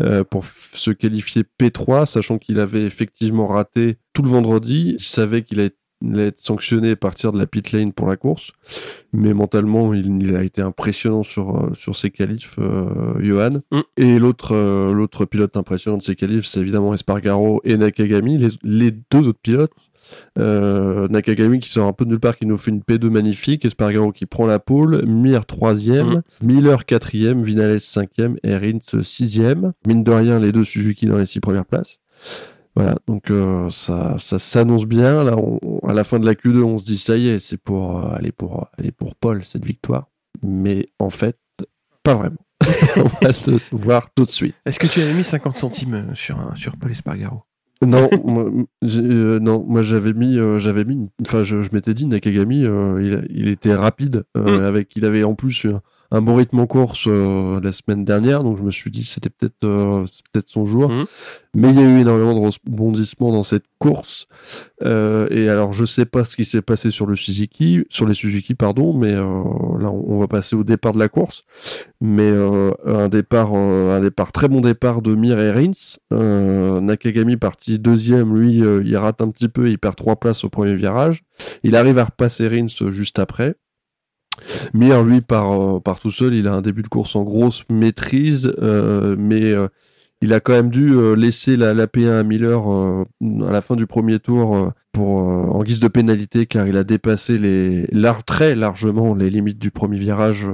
euh, pour f- se qualifier P trois, sachant qu'il avait effectivement raté tout le vendredi. Il savait qu'il a été il a été sanctionné à partir de la pit lane pour la course, mais mentalement il, il a été impressionnant sur, sur ses qualifs, euh, Johan mm. et l'autre, euh, l'autre pilote impressionnant de ses qualifs, c'est évidemment Espargaro et Nakagami, les, les deux autres pilotes. Euh, Nakagami qui sort un peu de nulle part, qui nous fait une P deux magnifique, Espargaro qui prend la pole, Mir troisième, mmh. Miller quatrième, Viñales cinquième et Rins sixième, mine de rien les deux Suzuki dans les six premières places. Voilà, donc euh, ça, ça s'annonce bien. Là, on, on, à la fin de la Q deux, on se dit ça y est, c'est pour euh, aller pour aller pour Paul cette victoire. Mais en fait, pas vraiment. On va se voir tout de suite. Est-ce que tu avais mis cinquante centimes sur sur Paul Espargaro ? Non, moi, euh, non, moi j'avais mis, euh, j'avais mis. Enfin, je, je m'étais dit Nakagami, euh, il, il était rapide euh, mm. avec, il avait en plus un, un bon rythme en course euh, la semaine dernière, donc je me suis dit c'était peut-être, euh, c'est peut-être son jour. Mm. Mais il y a eu énormément de rebondissements dans cette course. Euh, et alors, je sais pas ce qui s'est passé sur le Suzuki, sur les Suzuki, pardon, mais euh, là, on va passer au départ de la course. Mais euh, un départ, euh, un départ, très bon départ de Mir et Rins. Euh, Nakagami parti deuxième, lui, euh, il rate un petit peu, il perd trois places au premier virage. Il arrive à repasser Rins juste après. Mir, lui, part, euh, part tout seul, il a un début de course en grosse maîtrise, euh, mais euh, il a quand même dû euh, laisser la, la P un à Miller euh, à la fin du premier tour euh, pour, euh, en guise de pénalité, car il a dépassé les, lar- très largement les limites du premier virage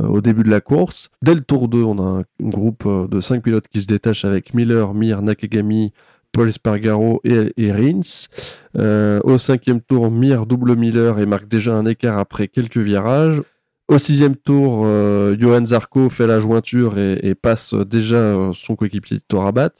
euh, au début de la course. Dès le tour deux, on a un groupe de cinq pilotes qui se détachent avec Miller, Mir, Nakagami, Paul Espargaro et, et Rins. Euh, au cinquième tour, Mir double Miller et marque déjà un écart après quelques virages. Au sixième tour, euh, Johan Zarco fait la jointure et, et passe déjà euh, son coéquipier de Torabat.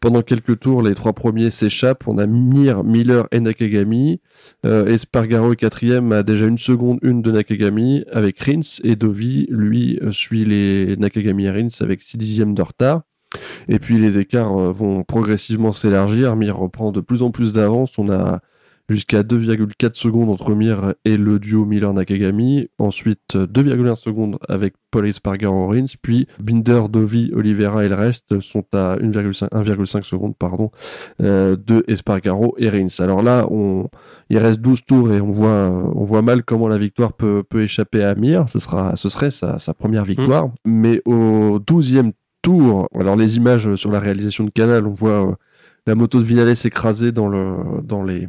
Pendant quelques tours, les trois premiers s'échappent. On a Mir, Miller et Nakagami. Euh, Espargaro est quatrième, a déjà une seconde une de Nakagami avec Rins. Et Dovi, lui, suit les Nakagami et Rins avec six dixièmes de retard. Et puis les écarts euh, vont progressivement s'élargir. Mir reprend de plus en plus d'avance. On a jusqu'à deux virgule quatre secondes entre Mir et le duo Miller-Nakagami, ensuite deux virgule un secondes avec Paul Espargaro-Rins, puis Binder, Dovi, Oliveira et le reste sont à un virgule cinq secondes pardon, euh, de Espargaro et Rins. Alors là, on, il reste douze tours et on voit, on voit mal comment la victoire peut, peut échapper à Mir, ce, sera, ce serait sa, sa première victoire, mmh. mais au douzième tour, alors les images sur la réalisation de Canal, on voit la moto de Viñales écrasée dans, le, dans les...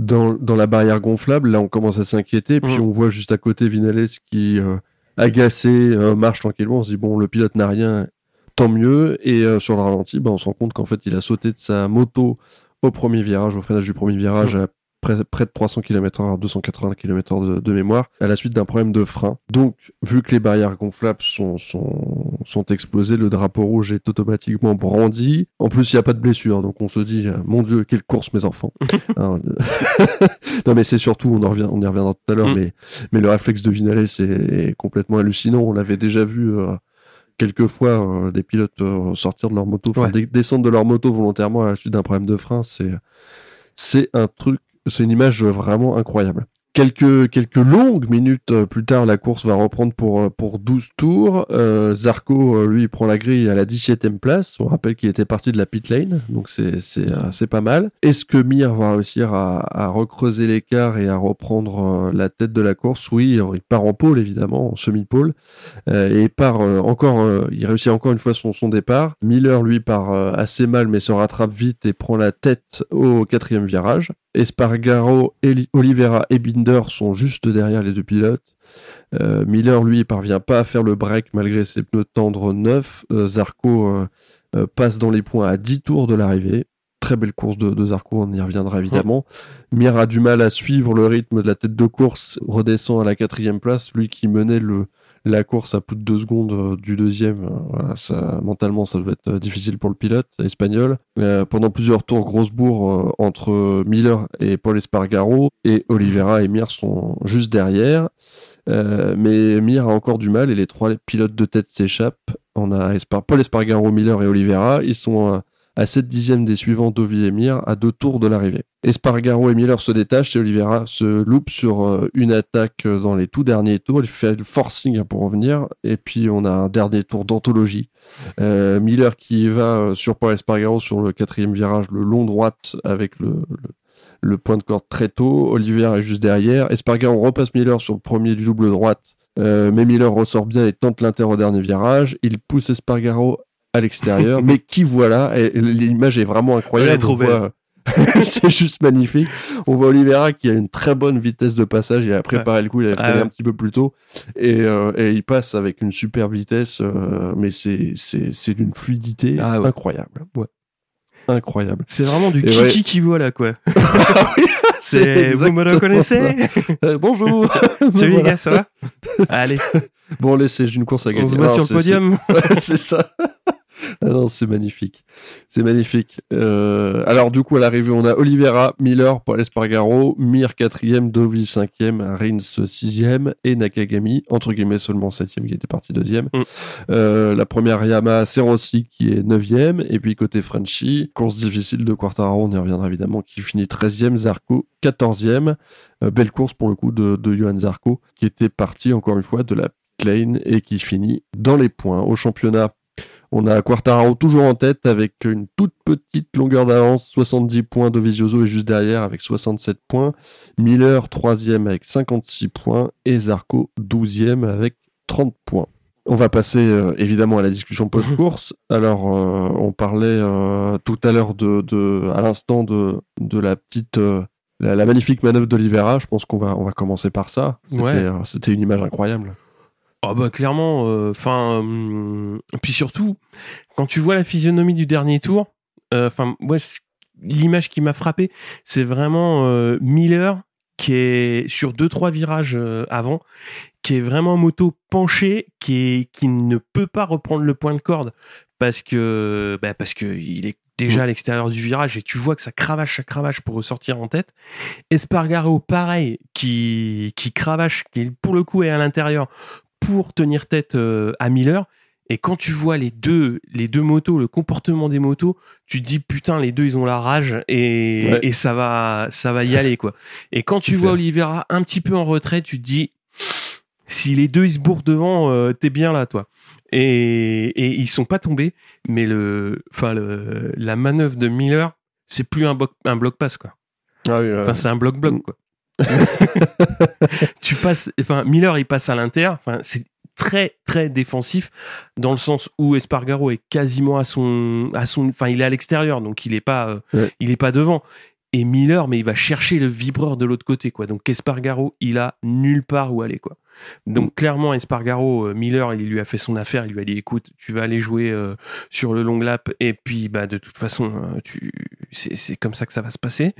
Dans, dans la barrière gonflable, là on commence à s'inquiéter, puis mmh. on voit juste à côté Viñales qui, euh, agacé, euh, marche tranquillement, on se dit bon, le pilote n'a rien, tant mieux, et euh, sur le ralenti, bah, on se rend compte qu'en fait il a sauté de sa moto au premier virage, au freinage du premier virage, mmh. à près, près de trois cents km/h, deux cent quatre-vingts km/h de, de mémoire, à la suite d'un problème de frein. Donc, vu que les barrières gonflables sont, sont, sont explosées, le drapeau rouge est automatiquement brandi. En plus, il n'y a pas de blessure, donc on se dit, mon Dieu, quelle course, mes enfants. Alors, non, mais c'est surtout, on, en revient, on y reviendra tout à l'heure, mm. mais, mais le réflexe de Viñales est, est complètement hallucinant. On l'avait déjà vu euh, quelques fois, euh, des pilotes euh, sortir de leur moto, ouais. d- descendre de leur moto volontairement à la suite d'un problème de frein. C'est, c'est un truc, c'est une image vraiment incroyable. Quelques, quelques longues minutes plus tard, la course va reprendre pour, pour douze tours. Euh, Zarco, lui, prend la grille à la dix-septième place. On rappelle qu'il était parti de la pit lane, donc c'est, c'est, c'est pas mal. Est-ce que Mir va réussir à, à recreuser l'écart et à reprendre la tête de la course ? Oui, il part en pôle, évidemment, en semi-pôle. Euh, et il part euh, encore, euh, il réussit encore une fois son, son départ. Miller, lui, part euh, assez mal, mais se rattrape vite et prend la tête au quatrième virage. Espargaro, Eli- Oliveira et Binder sont juste derrière les deux pilotes. Euh, Miller, lui, parvient pas à faire le break malgré ses pneus tendres neufs. Euh, Zarco euh, euh, passe dans les points à dix tours de l'arrivée. Très belle course de, de Zarco, on y reviendra évidemment. Ouais. Mir a du mal à suivre le rythme de la tête de course, redescend à la quatrième place. Lui qui menait le, la course à plus de deux secondes euh, du deuxième, euh, voilà, ça, mentalement ça devait être euh, difficile pour le pilote espagnol. Euh, pendant plusieurs tours, grosse bourre euh, entre Miller et Paul Espargaro, et Oliveira et Mir sont juste derrière. Euh, mais Mir a encore du mal et les trois pilotes de tête s'échappent. On a Espar- Paul Espargaro, Miller et Oliveira, ils sont... Euh, à sept dixièmes des suivants Dovi et Mir, à deux tours de l'arrivée. Espargaro et Miller se détachent et Oliveira se loupe sur une attaque dans les tout derniers tours. Il fait le forcing pour revenir. Et puis, on a un dernier tour d'anthologie. Euh, Miller qui va sur Paul Espargaro sur le quatrième virage, le long droite avec le, le, le point de corde très tôt. Oliveira est juste derrière. Espargaro repasse Miller sur le premier du double droite. Euh, mais Miller ressort bien et tente l'inter au dernier virage. Il pousse Espargaro à l'extérieur, mais qui voilà, l'image est vraiment incroyable, on voit... c'est juste magnifique, on voit Oliveira qui a une très bonne vitesse de passage, il a préparé ouais. le coup, il a préparé ah, un ouais. petit peu plus tôt et, euh, et il passe avec une super vitesse, euh, mais c'est, c'est, c'est d'une fluidité ah, ouais. incroyable ouais. incroyable. C'est vraiment du kiki ouais. qui voilà quoi. oui, c'est, c'est vous me reconnaissez euh, bonjour. Salut les gars, ça va? Allez. Bon, allez, c'est une course à gagner. On se voit sur le podium. C'est, ouais, c'est ça. Ah non, c'est magnifique. C'est magnifique. Euh, alors, du coup, à l'arrivée, on a Oliveira, Miller, Paul Espargaro, Mir quatrième, Dovi cinquième, Rins sixième et Nakagami, entre guillemets seulement septième qui était parti deuxième. Mm. Euh, la première Yamaha, c'est Rossi qui est neuvième. Et puis, côté Frenchy, course difficile de Quartararo, on y reviendra évidemment, qui finit treizième, Zarco quatorzième. Euh, belle course pour le coup de, de Johan Zarco qui était parti encore une fois de la pit lane et qui finit dans les points. Au championnat, on a Quartararo toujours en tête avec une toute petite longueur d'avance, soixante-dix points. Dovizioso est juste derrière avec soixante-sept points. Miller, troisième avec cinquante-six points. Et Zarco, douzième avec trente points. On va passer euh, évidemment à la discussion post-course. Alors, euh, on parlait euh, tout à l'heure de, de, à l'instant de, de la petite, euh, la, la magnifique manœuvre d'Olivera. Je pense qu'on va, on va commencer par ça. C'était, ouais. euh, c'était une image incroyable. Ah oh bah clairement. Enfin, euh, euh, puis surtout, quand tu vois la physionomie du dernier tour, enfin, euh, ouais, l'image qui m'a frappé, c'est vraiment euh, Miller qui est sur deux trois virages euh, avant, qui est vraiment en moto penché, qui, est, qui ne peut pas reprendre le point de corde parce que, bah parce que il est déjà à l'extérieur du virage et tu vois que ça cravache, ça cravache pour ressortir en tête. Espargaro, pareil, qui, qui cravache, qui pour le coup est à l'intérieur pour tenir tête euh, à Miller. Et quand tu vois les deux, les deux motos, le comportement des motos, tu te dis putain, les deux ils ont la rage et, ouais. et ça va, ça va y aller quoi. Et quand tu Super. vois Oliveira un petit peu en retrait, tu te dis si les deux ils se bourrent devant, euh, t'es bien là toi. Et, et ils sont pas tombés, mais le, enfin le, la manœuvre de Miller, c'est plus un bloc, un bloc pass quoi. Ah oui, là, enfin c'est un bloc bloc quoi. tu passes, enfin Miller il passe à l'inter, enfin c'est très très défensif dans le sens où Espargaro est quasiment à son à son enfin il est à l'extérieur donc il est pas euh, ouais. il est pas devant et Miller mais il va chercher le vibreur de l'autre côté quoi, donc Espargaro il a nulle part où aller quoi, donc clairement Espargaro euh, Miller il lui a fait son affaire, il lui a dit écoute tu vas aller jouer euh, sur le long lap et puis bah de toute façon tu c'est c'est comme ça que ça va se passer.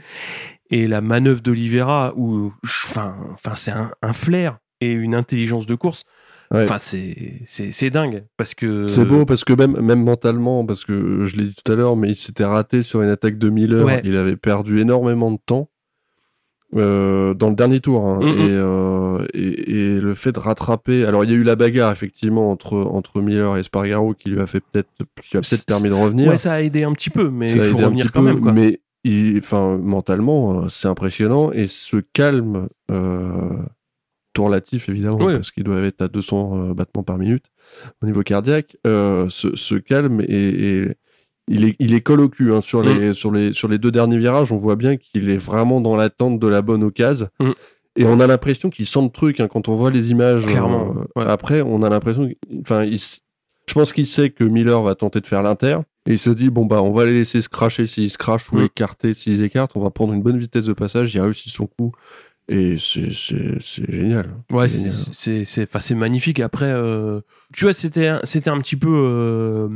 Et la manœuvre d'Oliveira où enfin enfin c'est un, un flair et une intelligence de course. Ouais. Enfin, c'est, c'est, c'est dingue parce que c'est beau parce que même, même mentalement, parce que je l'ai dit tout à l'heure, mais il s'était raté sur une attaque de Miller, ouais. il avait perdu énormément de temps euh, dans le dernier tour hein. mm-hmm. et, euh, et, et le fait de rattraper. Alors il y a eu la bagarre effectivement entre, entre Miller et Espargaro qui lui a fait peut-être, qui a peut-être permis de revenir. Ouais, ça a aidé un petit peu, mais il faut revenir quand peu, même. Quoi. Mais il, enfin, mentalement, euh, c'est impressionnant et ce calme. Euh, relatif évidemment oui. parce qu'il doit être à deux cents euh, battements par minute au niveau cardiaque, euh, ce, ce calme et, et il est il est colle au cul hein, sur mmh. les sur les sur les deux derniers virages on voit bien qu'il est vraiment dans l'attente de la bonne occasion mmh. et on a l'impression qu'il sent le truc hein, quand on voit les images clairement euh, ouais. après on a l'impression enfin je pense qu'il sait que Miller va tenter de faire l'inter et il se dit bon bah on va les laisser se cracher s'ils se crachent ou mmh. écarter s'ils écartent, on va prendre une bonne vitesse de passage, il réussit son coup. Et c'est, c'est, c'est génial. Ouais, c'est, génial. c'est, c'est, c'est, enfin, c'est magnifique. Après, euh, tu vois, c'était, c'était un petit peu, euh,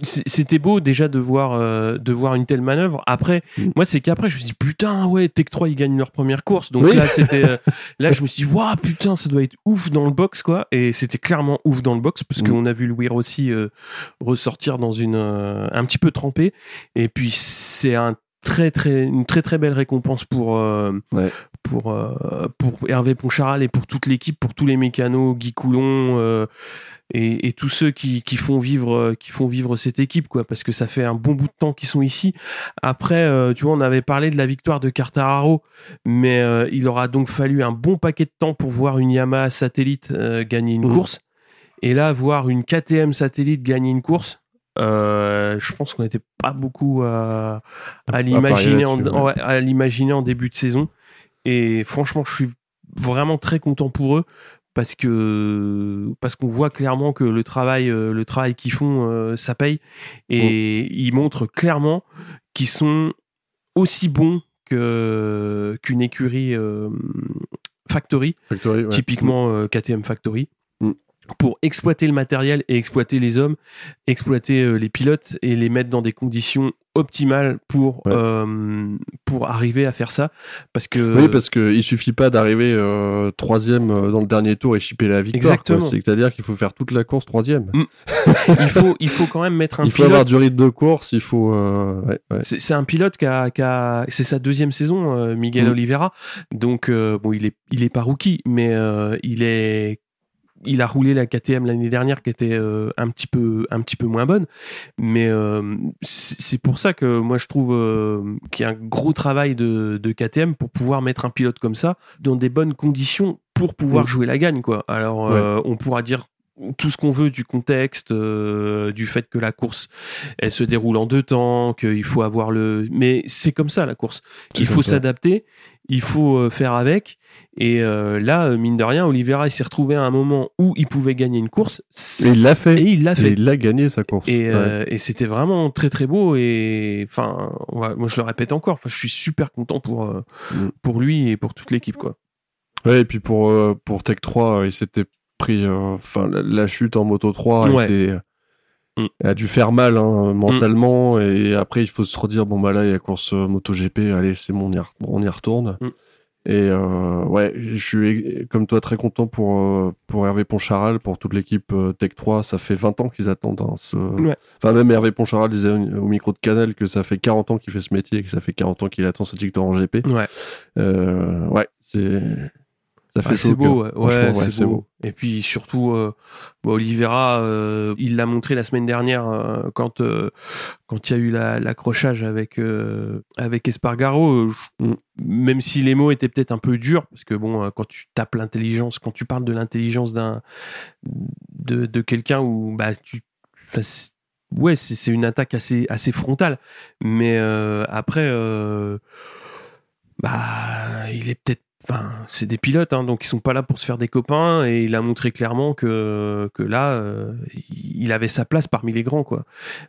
c'était beau déjà de voir, euh, de voir une telle manœuvre. Après, mm. moi, c'est qu'après, je me suis dit, putain, ouais, Tech trois, ils gagnent leur première course. Donc oui. là, c'était, euh, là, je me suis dit, waouh, putain, ça doit être ouf dans le box, quoi. Et c'était clairement ouf dans le box, parce mm. qu'on a vu Louis Rossi euh, ressortir dans une, euh, un petit peu trempé. Et puis, c'est un, très très une très très belle récompense pour euh, ouais. pour euh, pour Hervé Poncharal et pour toute l'équipe, pour tous les mécanos, Guy Coulon euh, et et tous ceux qui qui font vivre qui font vivre cette équipe quoi, parce que ça fait un bon bout de temps qu'ils sont ici. Après euh, tu vois on avait parlé de la victoire de Quartararo mais euh, il aura donc fallu un bon paquet de temps pour voir une Yamaha satellite euh, gagner une mmh. course et là voir une K T M satellite gagner une course. Euh, je pense qu'on n'était pas beaucoup à, à, l'imaginer en, ouais. à l'imaginer en début de saison et franchement je suis vraiment très content pour eux parce que parce qu'on voit clairement que le travail le travail qu'ils font ça paye et oh. ils montrent clairement qu'ils sont aussi bons que qu'une écurie euh, factory, factory ouais. typiquement euh, K T M Factory pour exploiter le matériel et exploiter les hommes, exploiter euh, les pilotes et les mettre dans des conditions optimales pour ouais. euh, pour arriver à faire ça, parce que oui parce que il suffit pas d'arriver euh, troisième dans le dernier tour et chipper la victoire. Exactement. Quoi. C'est-à-dire qu'il faut faire toute la course troisième. Mm. il faut il faut quand même mettre un. Il pilote. Faut avoir du rythme de course. Il faut. Euh, ouais, ouais. C'est, c'est un pilote qui a qui a c'est sa deuxième saison, euh, Miguel mm. Oliveira. Donc euh, bon il est il est pas rookie mais euh, il est il a roulé la K T M l'année dernière qui était euh, un petit peu un petit peu moins bonne mais euh, c'est pour ça que moi je trouve euh, qu'il y a un gros travail de, de K T M pour pouvoir mettre un pilote comme ça dans des bonnes conditions pour pouvoir mmh. jouer la gagne quoi. Alors ouais. euh, on pourra dire tout ce qu'on veut du contexte euh, du fait que la course elle se déroule en deux temps qu'il faut avoir le mais c'est comme ça la course, il c'est faut s'adapter il faut faire avec. Et euh, là, mine de rien, Oliveira, il s'est retrouvé à un moment où il pouvait gagner une course. Et il l'a fait. Et il l'a fait. Et il l'a gagné, sa course. Et, ouais. euh, et c'était vraiment très, très beau. Et enfin, ouais, moi, je le répète encore. Je suis super content pour, euh, mm. pour lui et pour toute l'équipe, quoi. Ouais, et puis pour, euh, pour Tech trois, il s'était pris euh, la, la chute en Moto trois. Ouais. Des, mm. Elle a dû faire mal, hein, mentalement. Mm. Et après, il faut se redire, bon, bah là, il y a course euh, MotoGP. Allez, c'est bon, on y, re- on y retourne. Mm. Et euh, ouais, je suis comme toi très content pour, pour Hervé Poncharal, pour toute l'équipe Tech trois. Ça fait vingt ans qu'ils attendent. Hein, ce... ouais. Enfin, même Hervé Poncharal disait au micro de Canal que ça fait quarante ans qu'il fait ce métier et que ça fait quarante ans qu'il attend cette victoire en G P. Ouais, euh, ouais c'est. Ça fait ah, c'est beau, ouais, ouais, c'est, c'est beau. beau. Et puis surtout, euh, bah, Oliveira, euh, il l'a montré la semaine dernière euh, quand euh, quand il y a eu la, l'accrochage avec euh, avec Espargaro. Euh, même si les mots étaient peut-être un peu durs, parce que bon, euh, quand tu tapes l'intelligence, quand tu parles de l'intelligence d'un de, de quelqu'un où bah tu c'est, ouais, c'est, c'est une attaque assez assez frontale. Mais euh, après, euh, bah il est peut-être Enfin, c'est des pilotes, hein, donc ils sont pas là pour se faire des copains, et il a montré clairement que que là, euh, il avait sa place parmi les grands, quoi.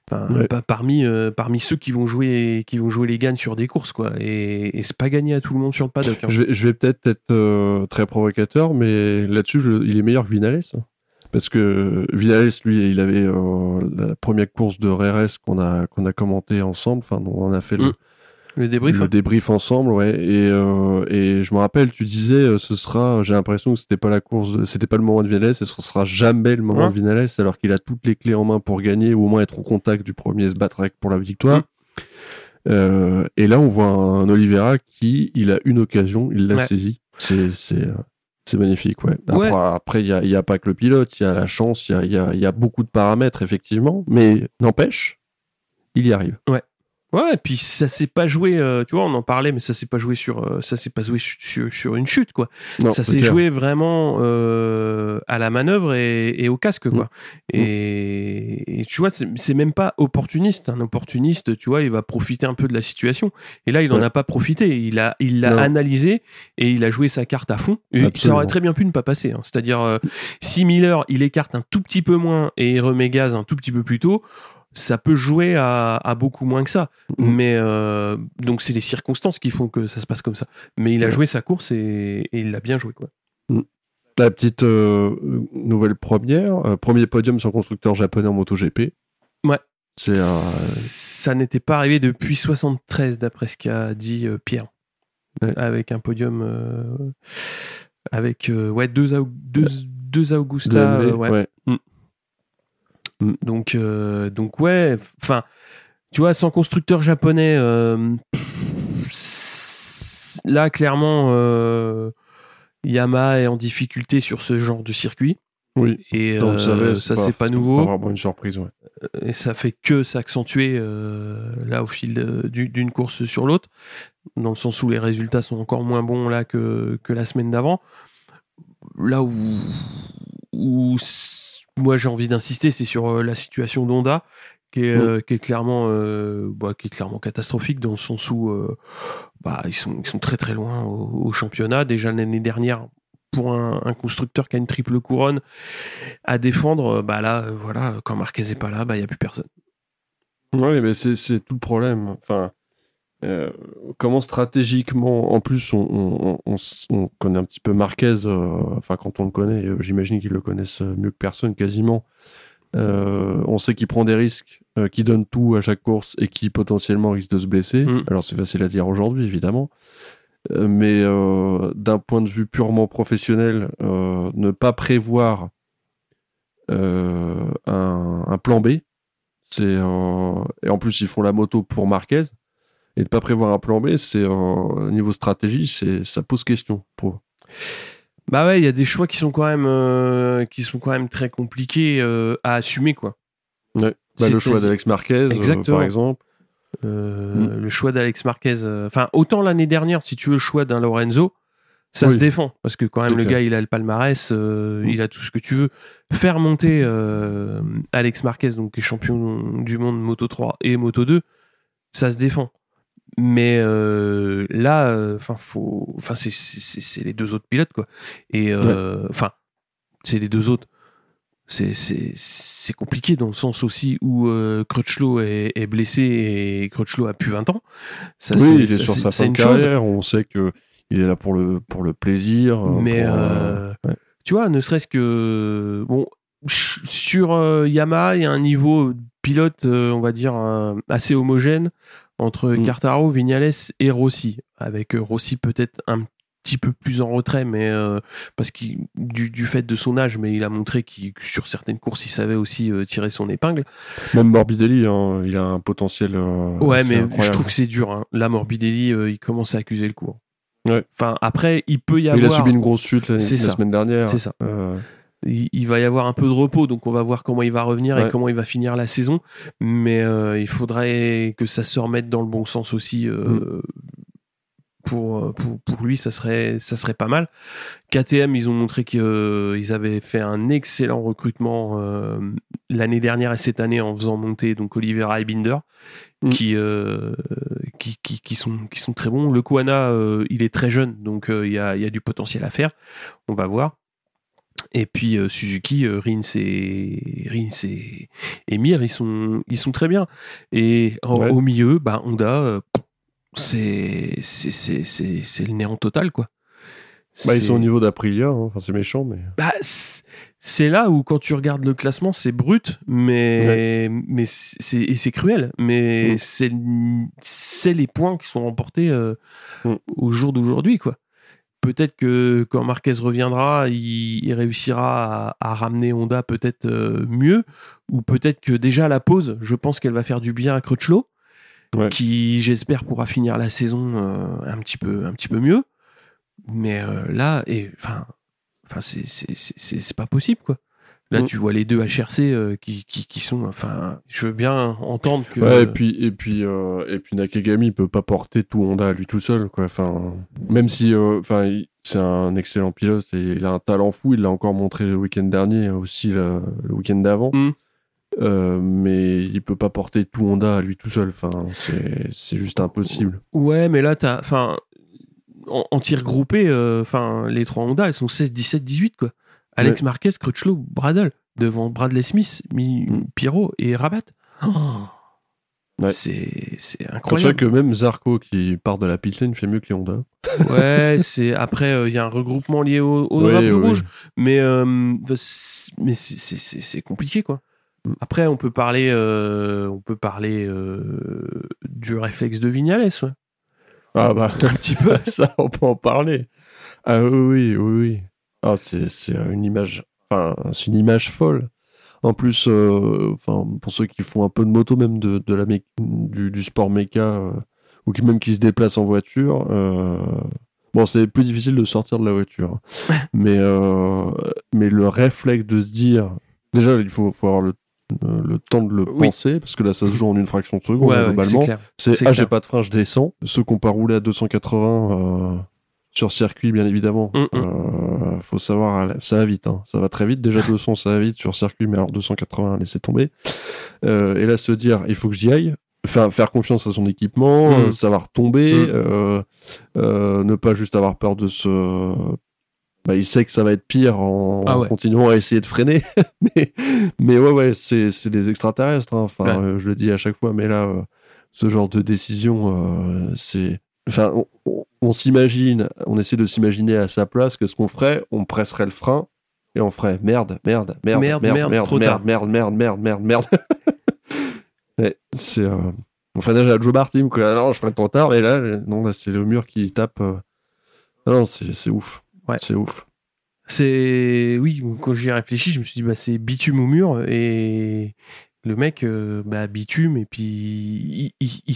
Enfin, ouais. pas parmi euh, parmi ceux qui vont jouer qui vont jouer les gannes sur des courses, quoi. Et, et c'est pas gagné à tout le monde sur le paddock. Hein. Je vais, je vais peut-être être euh, très provocateur, mais là-dessus, je, il est meilleur que Viñales, parce que Viñales, lui, il avait euh, la première course de R R S qu'on a qu'on a commenté ensemble. Enfin, on a fait le. Mm. Le débrief, le hein. débrief ensemble, ouais. Et euh, et je me rappelle, tu disais, euh, ce sera, j'ai l'impression que c'était pas la course, de, c'était pas le moment de Viñales, et ce sera jamais le moment ouais. de Viñales, alors qu'il a toutes les clés en main pour gagner ou au moins être au contact du premier, se battre avec pour la victoire. Ouais. Euh, et là, on voit un, un Oliveira qui, il a une occasion, il l'a ouais. saisie. C'est c'est c'est magnifique, ouais. Après, ouais. après, il y a il y a pas que le pilote, il y a la chance, il y a il y a il y a beaucoup de paramètres effectivement, mais n'empêche, il y arrive. Ouais. Ouais, et puis ça s'est pas joué, euh, tu vois, on en parlait, mais ça s'est pas joué sur, euh, ça s'est pas joué sur, sur, sur une chute, quoi. Non, ça s'est clair. joué vraiment euh, à la manœuvre et, et au casque, quoi. Mmh. Et, et tu vois, c'est, c'est même pas opportuniste. Un opportuniste, tu vois, il va profiter un peu de la situation. Et là, il ouais. en a pas profité. Il a, il l'a non. analysé et il a joué sa carte à fond. Et ça aurait très bien pu ne pas passer. Hein. C'est-à-dire, euh, si Miller, il écarte un tout petit peu moins et il remet gaz un tout petit peu plus tôt, ça peut jouer à, à beaucoup moins que ça. Mmh. Mais euh, donc, c'est les circonstances qui font que ça se passe comme ça. Mais il a ouais. joué sa course et, et il l'a bien joué, quoi. Mmh. La petite euh, nouvelle première, euh, premier podium sur constructeur japonais en MotoGP. Ouais. C'est, euh... ça n'était pas arrivé depuis soixante-treize, d'après ce qu'a dit euh, Pierre. Ouais. Avec un podium... Euh, avec euh, ouais, deux, Aug- deux, deux Augusta. Deux M V, euh, ouais. ouais. Mmh. Donc, euh, donc ouais, enfin, tu vois, sans constructeur japonais, euh, là, clairement, euh, Yamaha est en difficulté sur ce genre de circuit. Oui, et donc, euh, ça, va, c'est ça, pas, c'est pas c'est nouveau. C'est vraiment une surprise, ouais. Et ça fait que s'accentuer euh, là au fil de, d'une course sur l'autre, dans le sens où les résultats sont encore moins bons là que, que la semaine d'avant. Là où... où moi, j'ai envie d'insister, c'est sur euh, la situation d'Honda, qui est, euh, qui est clairement, euh, bah, qui est clairement catastrophique, dans le sens où euh, bah, ils sont, ils sont très très loin au, au championnat. Déjà l'année dernière, pour un, un constructeur qui a une triple couronne à défendre, bah là, euh, voilà, quand Marquez est pas là, bah il y a plus personne. Oui, mais c'est, c'est tout le problème. Enfin, euh, comment stratégiquement, en plus, on, on, on, on connaît un petit peu Marquez, euh, enfin quand on le connaît, euh, j'imagine qu'ils le connaissent mieux que personne quasiment, euh, on sait qu'il prend des risques, euh, qu'il donne tout à chaque course et qu'il potentiellement risque de se blesser, mmh. alors c'est facile à dire aujourd'hui évidemment, euh, mais euh, d'un point de vue purement professionnel, euh, ne pas prévoir euh, un, un plan B, c'est, euh, et en plus ils font la moto pour Marquez, et de ne pas prévoir un plan B, c'est euh, niveau stratégie, c'est, ça pose question pour eux. Bah ouais, il y a des choix qui sont quand même, euh, qui sont quand même très compliqués euh, à assumer, quoi. Ouais. Bah, le choix d'Alex Marquez, euh, par exemple. Euh, mmh. Le choix d'Alex Marquez... Enfin, euh, autant l'année dernière, si tu veux, le choix d'un Lorenzo, ça oui. se défend. Parce que quand même, c'est le clair. Gars, il a le palmarès, euh, mmh. il a tout ce que tu veux. Faire monter euh, Alex Marquez, donc, qui est champion du monde Moto trois et Moto deux, ça se défend. mais euh, là, enfin, euh, faut, enfin, c'est, c'est, c'est les deux autres pilotes, quoi. Et enfin, euh, ouais. c'est les deux autres. C'est, c'est, c'est compliqué dans le sens aussi où euh, Crutchlow est, est blessé et Crutchlow a plus vingt ans. Ça, oui, c'est, il est ça, sur c'est, sa fin de carrière. Chose. On sait que il est là pour le pour le plaisir. Mais pour, euh, ouais. tu vois, ne serait-ce que bon. Sur euh, Yamaha, il y a un niveau pilote, euh, on va dire, euh, assez homogène entre mmh. Quartararo, Viñales et Rossi. Avec euh, Rossi peut-être un petit peu plus en retrait, mais euh, parce qu'il, du, du fait de son âge, mais il a montré qu'il, que sur certaines courses, il savait aussi euh, tirer son épingle. Même Morbidelli, hein, il a un potentiel. Euh, ouais, mais incroyable. Je trouve que c'est dur. Hein. Là, Morbidelli, euh, il commence à accuser le coup. Hein. Ouais. Enfin, après, il peut y avoir. Il a subi une grosse chute la, la semaine dernière. C'est ça. Euh... Il va y avoir un peu de repos, donc on va voir comment il va revenir ouais. et comment il va finir la saison. Mais euh, il faudrait que ça se remette dans le bon sens aussi. Euh, mm. pour, pour, pour lui, ça serait, ça serait pas mal. K T M, ils ont montré qu'ils avaient fait un excellent recrutement euh, l'année dernière et cette année en faisant monter donc Olivier et Binder, mm. qui, euh, qui, qui, qui, sont, qui sont très bons. Le Kwana, euh, il est très jeune, donc il euh, y, a, y a du potentiel à faire. On va voir. Et puis euh, Suzuki, euh, Rins et Rins et, et Mir, ils sont ils sont très bien. Et en, ouais. au milieu, bah Honda, euh, c'est, c'est c'est c'est c'est le néant total quoi. Bah c'est... ils sont au niveau d'Aprilia, hein. Enfin, c'est méchant mais. Bah c'est là où quand tu regardes le classement, c'est brut, mais ouais. mais c'est et c'est cruel, mais mmh. c'est c'est les points qui sont remportés euh, mmh. au jour d'aujourd'hui quoi. Peut-être que quand Marquez reviendra, il, il réussira à, à ramener Honda peut-être euh, mieux, ou peut-être que déjà à la pause, je pense qu'elle va faire du bien à Crutchlow, ouais. qui j'espère pourra finir la saison euh, un petit peu, un petit peu mieux. Mais euh, là, et enfin, enfin c'est, c'est, c'est, c'est, c'est pas possible quoi. Là, tu vois les deux H R C euh, qui, qui, qui sont... Enfin, je veux bien entendre que... Ouais, et puis, et puis, euh, et puis Nakagami ne peut pas porter tout Honda à lui tout seul, quoi. Enfin, même si euh, enfin, il, c'est un excellent pilote et il a un talent fou, il l'a encore montré le week-end dernier, aussi le, le week-end d'avant, mm. euh, mais il ne peut pas porter tout Honda à lui tout seul. Enfin, c'est, c'est juste impossible. Ouais, mais là, t'as, enfin, en, en tir groupé, euh, enfin, les trois Honda, ils sont seize, dix-sept, dix-huit, quoi. Alex ouais. Marquez, Crutchlow, Bradle, devant Bradley Smith, Pirro et Rabat. Oh, ouais. c'est, c'est incroyable. C'est vrai que même Zarco qui part de la pitlane fait mieux que les Honda. Ouais, c'est, après, il euh, y a un regroupement lié au, au ouais, drapeau ouais. rouge, mais, euh, mais c'est, c'est, c'est, c'est compliqué, quoi. Après, on peut parler, euh, on peut parler euh, du réflexe de Viñales. Ouais. Ah bah, un petit peu ça, on peut en parler. Ah oui, oui, oui. Ah, c'est, c'est une image, enfin, c'est une image folle. En plus, euh, enfin, pour ceux qui font un peu de moto, même de, de la mé- du, du sport méca, euh, ou qui, même qui se déplacent en voiture, euh, bon, c'est plus difficile de sortir de la voiture. mais, euh, mais le réflexe de se dire, déjà, il faut, faut avoir le, le temps de le oui. penser, parce que là, ça se joue en une fraction de seconde, ouais, ouais, globalement. C'est, clair. c'est, c'est ah, clair. J'ai pas de frein, je descends. Ceux qui n'ont pas roulé à deux cent quatre-vingts, euh, sur circuit, bien évidemment. Il euh, faut savoir, ça va vite, hein. Ça va très vite. Déjà deux cents, ça va vite sur circuit, mais alors deux cent quatre-vingts, laissez tomber. Euh, et là, se dire, il faut que j'y aille, faire, faire confiance à son équipement, mmh. euh, savoir tomber, mmh. euh, euh, ne pas juste avoir peur de ce... Bah, il sait que ça va être pire en, ah ouais. en continuant à essayer de freiner. mais, mais ouais, ouais, c'est, c'est des extraterrestres. Hein. Enfin, ouais. euh, je le dis à chaque fois, mais là, euh, ce genre de décision, euh, c'est... Enfin, on, on, on s'imagine, on essaie de s'imaginer à sa place que ce qu'on ferait, on presserait le frein et on ferait merde, merde, merde, merde, merde, merde, merde, merde, merde, merde, merde, merde. Mais c'est, euh... enfin déjà Joe Martin, quoi. Alors je ferais trop tard, mais là, non, là c'est le mur qui tape. Euh... Non, c'est, c'est ouf. Ouais. C'est ouf. C'est oui, quand j'y ai réfléchi, je me suis dit bah c'est bitume au mur et. Le mec, euh, bah, bitume, et puis, je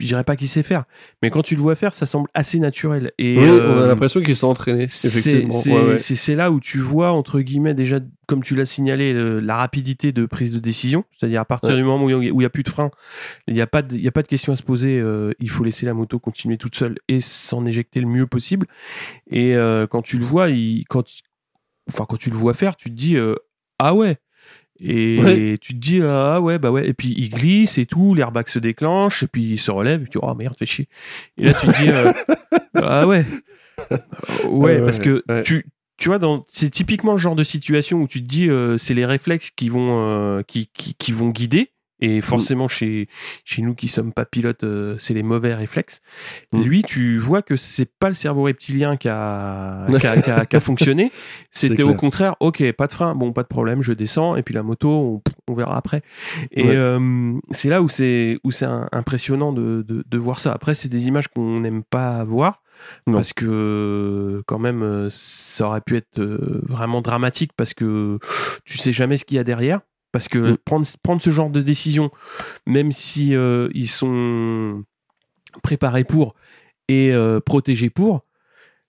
dirais pas qu'il sait faire. Mais quand tu le vois faire, ça semble assez naturel. Et, oui, euh, on a l'impression qu'il s'est entraîné. Effectivement. C'est, c'est, ouais, ouais. C'est, c'est là où tu vois, entre guillemets, déjà, comme tu l'as signalé, le, la rapidité de prise de décision. C'est-à-dire, à partir ouais. du moment où il n'y a, a plus de frein, il n'y a, a pas de question à se poser. Euh, il faut laisser la moto continuer toute seule et s'en éjecter le mieux possible. Et euh, quand tu le vois, il, quand, enfin, quand tu le vois faire, tu te dis euh, ah ouais! Et ouais. tu te dis, ah ouais, bah ouais. Et puis il glisse et tout, l'airbag se déclenche, et puis il se relève, et tu dis, oh merde, fais chier. Et là tu te dis, euh, ah ouais. Ouais, ouais, parce que ouais. tu, tu vois, dans, c'est typiquement le genre de situation où tu te dis, euh, c'est les réflexes qui vont, euh, qui, qui, qui vont guider. Et forcément, mmh. chez, chez nous qui sommes pas pilotes, euh, c'est les mauvais réflexes. Mmh. Lui, tu vois que c'est pas le cerveau reptilien qui a, qui a, qui a, qui a fonctionné. C'était au contraire, ok, pas de frein, bon, pas de problème, je descends, et puis la moto, on, on verra après. Et ouais. euh, c'est là où c'est, où c'est un, impressionnant de, de, de voir ça. Après, c'est des images qu'on n'aime pas voir. Non. Parce que quand même, ça aurait pu être vraiment dramatique parce que tu sais jamais ce qu'il y a derrière. Parce que mmh. prendre, prendre ce genre de décision, même si euh, ils sont préparés pour et euh, protégés pour,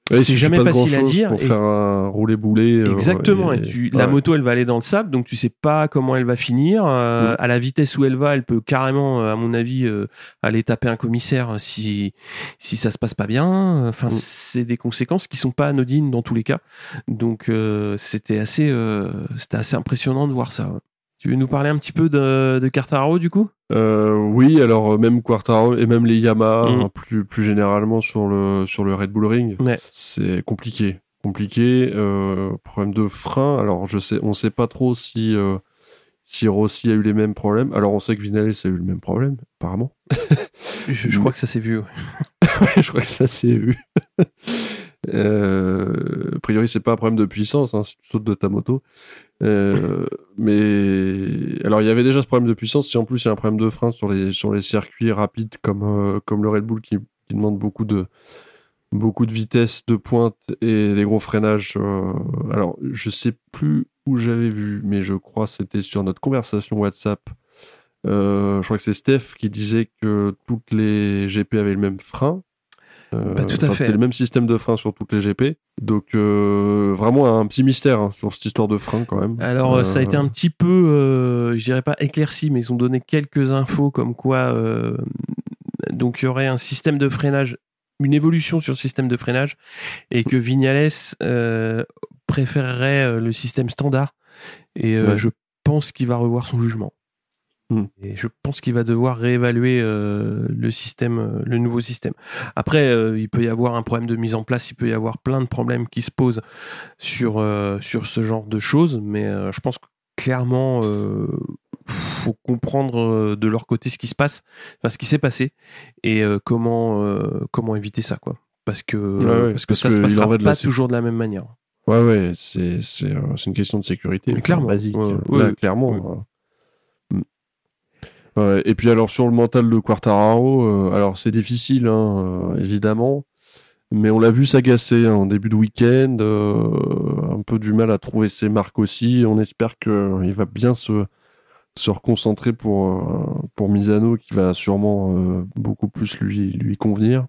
ouais, c'est jamais facile à dire. Pour et... faire un roulé boulé. Exactement. Euh, et... Et tu... ouais. La moto, elle va aller dans le sable, donc tu sais pas comment elle va finir. Euh, mmh. À la vitesse où elle va, elle peut carrément, à mon avis, euh, aller taper un commissaire si si ça se passe pas bien. Enfin, mmh. c'est des conséquences qui sont pas anodines dans tous les cas. Donc euh, c'était assez euh, c'était assez impressionnant de voir ça. Ouais. Tu veux nous parler un petit peu de, de Quartararo, du coup ? euh, Oui, alors même Quartararo et même les Yamaha, mmh. hein, plus, plus généralement sur le, sur le Red Bull Ring, ouais. c'est compliqué. Compliqué, euh, problème de frein. Alors, je sais, on ne sait pas trop si, euh, si Rossi a eu les mêmes problèmes. Alors, on sait que Viñales a eu le même problème, apparemment. je, je crois que ça s'est vu. Ouais. je crois que ça s'est vu. Euh, a priori, c'est pas un problème de puissance, hein, si tu sautes de ta moto. Euh, mais alors, il y avait déjà ce problème de puissance. Si en plus il y a un problème de frein sur les sur les circuits rapides comme euh, comme le Red Bull qui, qui demande beaucoup de beaucoup de vitesse de pointe et des gros freinages. Euh, alors, je sais plus où j'avais vu, mais je crois que c'était sur notre conversation WhatsApp. Euh, je crois que c'est Steph qui disait que toutes les G P avaient le même frein. Euh, bah, tout à fait. C'était le même système de frein sur toutes les G P, donc euh, vraiment un petit mystère hein, sur cette histoire de frein quand même. Alors euh... ça a été un petit peu, euh, je dirais pas éclairci, mais ils ont donné quelques infos comme quoi euh, donc il y aurait un système de freinage, une évolution sur le système de freinage, et que Viñales euh, préférerait le système standard. Et euh, ouais. je pense qu'il va revoir son jugement. Et je pense qu'il va devoir réévaluer euh, le système, euh, le nouveau système. Après, euh, il peut y avoir un problème de mise en place, il peut y avoir plein de problèmes qui se posent sur, euh, sur ce genre de choses, mais euh, je pense que clairement, euh, faut comprendre euh, de leur côté ce qui se passe, enfin, ce qui s'est passé, et euh, comment, euh, comment éviter ça, quoi. Parce que, ouais, ouais, parce que parce ça ne se passera pas toujours de la même manière. Ouais, ouais, c'est, c'est, euh, c'est une question de sécurité. Mais clairement. Basique. Ouais, ouais, Là, ouais, clairement. Ouais. Euh, Ouais, et puis alors sur le mental de Quartararo, euh, alors c'est difficile hein, euh, évidemment, mais on l'a vu s'agacer hein, en début de week-end, euh, un peu du mal à trouver ses marques aussi. On espère qu'il va bien se se reconcentrer pour euh, pour Misano qui va sûrement euh, beaucoup plus lui lui convenir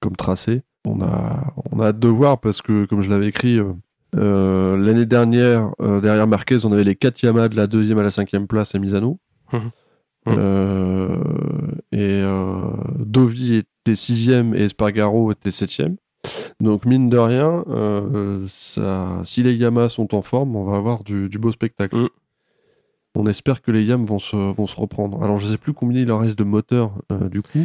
comme tracé. On a on a hâte de voir parce que comme je l'avais écrit. Euh, euh, l'année dernière euh, derrière Marquez, on avait les quatre Yamaha de la deuxième à la cinquième place à Misano. Mmh. Mmh. Euh, et euh, Dovi était sixième et Espargaro était septième, donc mine de rien euh, ça, si les Yamas sont en forme on va avoir du, du beau spectacle. Mmh. On espère que les Yams vont se, vont se reprendre. Alors je sais plus combien il en reste de moteur euh, du coup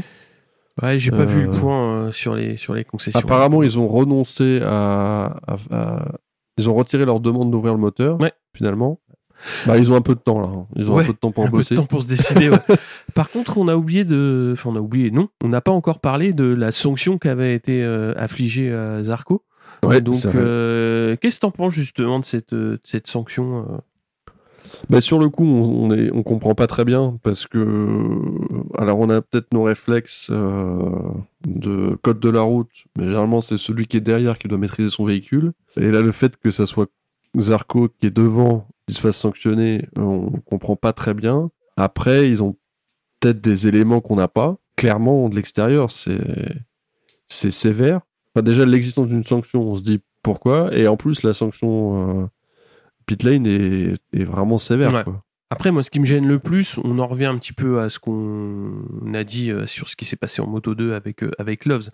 ouais j'ai euh, pas vu le point euh, sur, les, sur les concessions. Apparemment ils ont renoncé à, à, à ils ont retiré leur demande d'ouvrir le moteur ouais. finalement. Bah, ils ont un peu de temps là. Ils ont ouais, un peu de temps pour un bosser. Peu de temps pour se décider. Ouais. Par contre, on a oublié de, enfin, on a oublié. Non, on n'a pas encore parlé de la sanction qui avait été euh, affligée à Zarco. Ouais, donc, euh, qu'est-ce que t'en penses justement de cette, de cette sanction euh... bah, sur le coup, on, on est, on comprend pas très bien parce que, alors, on a peut-être nos réflexes euh, de code de la route, mais généralement c'est celui qui est derrière qui doit maîtriser son véhicule. Et là, le fait que ça soit Zarco qui est devant. Qu'ils se fassent sanctionner, on comprend pas très bien. Après, ils ont peut-être des éléments qu'on n'a pas. Clairement, de l'extérieur, c'est, c'est sévère. Enfin, déjà, l'existence d'une sanction, on se dit pourquoi. Et en plus, la sanction euh, Pitlane est, est vraiment sévère. Ouais. Quoi. Après, moi, ce qui me gêne le plus, on en revient un petit peu à ce qu'on a dit sur ce qui s'est passé en Moto deux avec, avec Loves.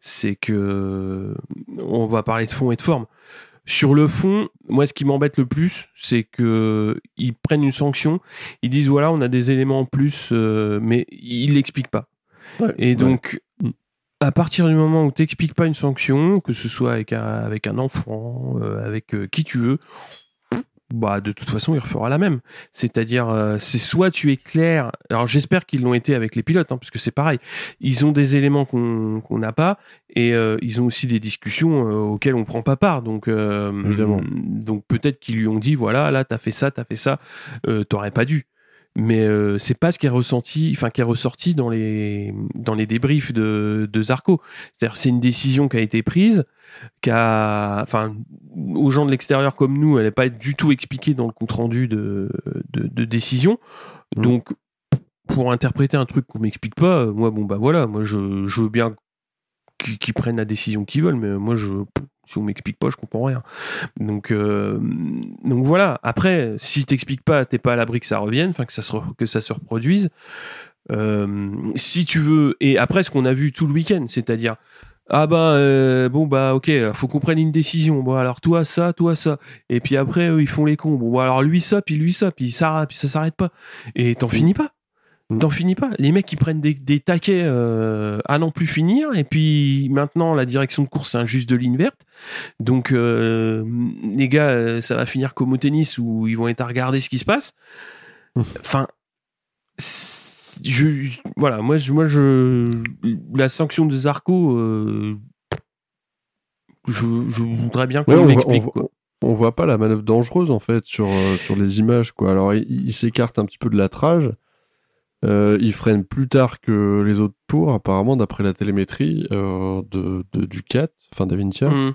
C'est que on va parler de fond et de forme. Sur le fond, moi, ce qui m'embête le plus, c'est que ils prennent une sanction, ils disent voilà, on a des éléments en plus, euh, mais ils l'expliquent pas. Ouais, et ouais. donc, à partir du moment où t'expliques pas une sanction, que ce soit avec un, avec un enfant, euh, avec euh, qui tu veux, bah de toute façon, il refera la même. C'est-à-dire, euh, c'est soit tu es clair. Alors, j'espère qu'ils l'ont été avec les pilotes, hein, parce que c'est pareil. Ils ont des éléments qu'on qu'on n'a pas, et euh, ils ont aussi des discussions euh, auxquelles on prend pas part. Donc, euh, évidemment. Donc peut-être qu'ils lui ont dit, voilà, là, t'as fait ça, t'as fait ça, euh, t'aurais pas dû. Mais euh, c'est pas ce qui est ressenti, enfin qui est ressorti dans les dans les débriefs de de Zarco. C'est-à-dire, c'est une décision qui a été prise, qui a, enfin, aux gens de l'extérieur comme nous, elle n'est pas du tout expliquée dans le compte rendu de de, de décision. Mmh. Donc, pour interpréter un truc qu'on m'explique pas, moi, bon bah voilà, moi je je veux bien qu'ils, qu'ils prennent la décision qu'ils veulent, mais moi je si on m'explique pas, je comprends rien. Donc, euh, donc voilà. Après, si t'expliques pas, t'es pas à l'abri que ça revienne, enfin que ça se re, que ça se reproduise. Euh, si tu veux, et après ce qu'on a vu tout le week-end, c'est-à-dire ah bah euh, bon bah ok, faut qu'on prenne une décision. Bon alors toi ça, toi ça, et puis après eux, ils font les cons. Bon alors lui ça, puis lui ça, puis ça, puis ça s'arrête pas. Et t'en finis pas. T'en finis pas. Les mecs, ils prennent des, des taquets euh, à n'en plus finir. Et puis, maintenant, la direction de course, c'est un juste de ligne verte. Donc, euh, les gars, ça va finir comme au tennis où ils vont être à regarder ce qui se passe. Enfin, je, voilà, moi, je, moi je, la sanction de Zarco, euh, je, je voudrais bien qu'on ouais, m'explique. On va, on va... quoi. On voit pas la manœuvre dangereuse, en fait, sur, euh, sur les images, quoi. Alors, il, il s'écarte un petit peu de l'attrage. Euh, il freine plus tard que les autres tours, apparemment, d'après la télémétrie euh, de, de, du Cat, enfin d'Avintia. Mm.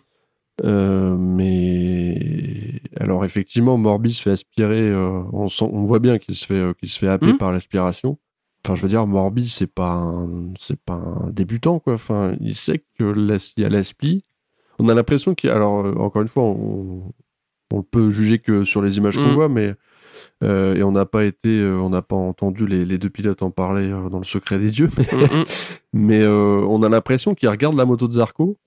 Euh, mais alors, effectivement, Morbi se fait aspirer. Euh, on, sent, on voit bien qu'il se fait, euh, qu'il se fait happer mm. par l'aspiration. Enfin, je veux dire, Morbi, c'est pas un, c'est pas un débutant, quoi. Enfin, il sait qu'il y a l'aspi. On a l'impression qu'il. Alors, euh, encore une fois, on, on peut juger que sur les images mm. qu'on voit, mais. Euh, et on n'a pas été, euh, on n'a pas entendu les, les deux pilotes en parler euh, dans le secret des dieux. Mais euh, on a l'impression qu'ils regardent la moto de Zarco